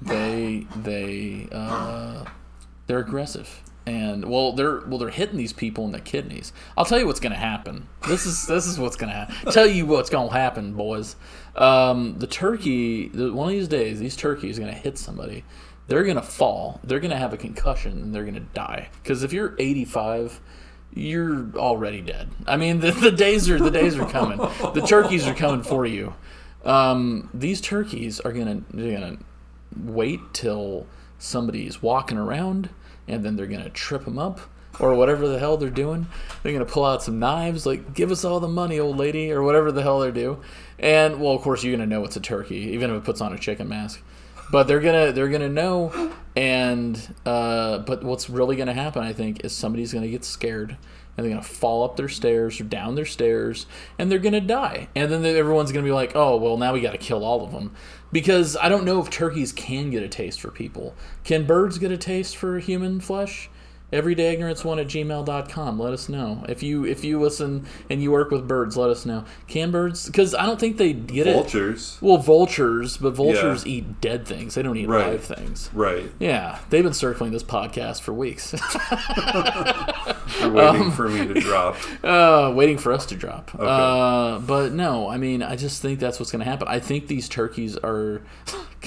they're aggressive. And they're hitting these people in the kidneys. I'll tell you what's going to happen. This is what's going to happen. Tell you what's going to happen, boys. One of these days, these turkeys are going to hit somebody. They're going to fall. They're going to have a concussion, and they're going to die. Because if you're 85, you're already dead. I mean, the days are coming. The turkeys are coming for you. These turkeys are going to wait till somebody's walking around, and then they're going to trip them up, or whatever the hell they're doing. They're going to pull out some knives, like, give us all the money, old lady, or whatever the hell they do. And, well, of course, you're going to know it's a turkey, even if it puts on a chicken mask. But they're gonna know, and but what's really gonna happen, I think, is somebody's gonna get scared, and they're gonna fall up their stairs or down their stairs, and they're gonna die. And then everyone's gonna be like, oh, well, now we gotta kill all of them, because I don't know if turkeys can get a taste for people. Can birds get a taste for human flesh? everydayignorance1@gmail.com. Let us know. If you listen and you work with birds, let us know. Can birds? Because I don't think they get vultures. Well, vultures eat dead things. They don't eat live things. Right. Yeah. They've been circling this podcast for weeks. They're waiting for me to drop. Waiting for us to drop. Okay. But no, I mean, I just think that's what's going to happen. I think these turkeys are...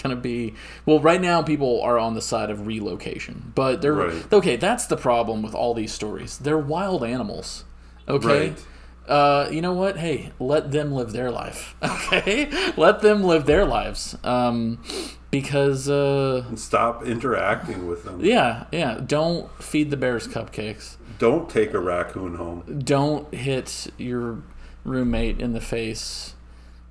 going to be... Well, right now people are on the side of relocation, but they're... Okay, that's the problem with all these stories. They're wild animals, okay? Right. You know what? Hey, let them live their life. Okay? Let them live their lives. Because... stop interacting with them. Yeah, yeah. Don't feed the bears cupcakes. Don't take a raccoon home. Don't hit your roommate in the face.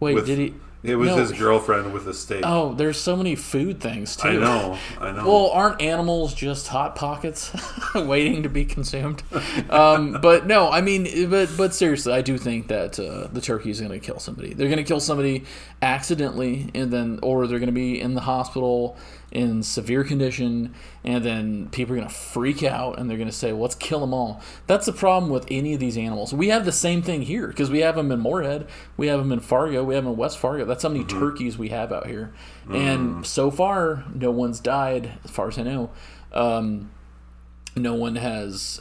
Wait, did he... It was his girlfriend with a steak. Oh, there's so many food things, too. I know. Well, aren't animals just hot pockets waiting to be consumed? But no, I mean, but seriously, I do think that the turkey's going to kill somebody. They're going to kill somebody accidentally, or they're going to be in the hospital in severe condition, and then people are going to freak out, and they're going to say, well, let's kill them all. That's the problem with any of these animals. We have the same thing here, because we have them in Moorhead, we have them in Fargo, we have them in West Fargo. That's how many turkeys we have out here. And so far, no one's died, as far as I know. No one has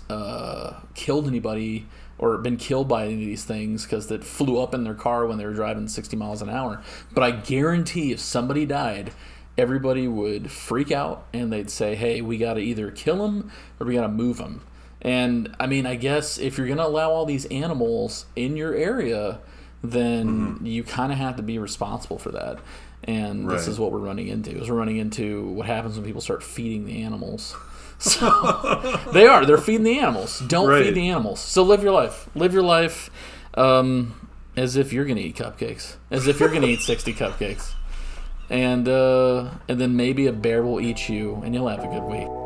killed anybody or been killed by any of these things because that flew up in their car when they were driving 60 miles an hour. But I guarantee if somebody died, everybody would freak out and they'd say, hey, we got to either kill them or we got to move them. And, I mean, I guess if you're going to allow all these animals in your area, then you kind of have to be responsible for that. And this is what we're running into. We're running into what happens when people start feeding the animals. So they're feeding the animals. Don't feed the animals. So live your life. Live your life as if you're going to eat cupcakes. As if you're going to eat 60 cupcakes. And then maybe a bear will eat you and you'll have a good week.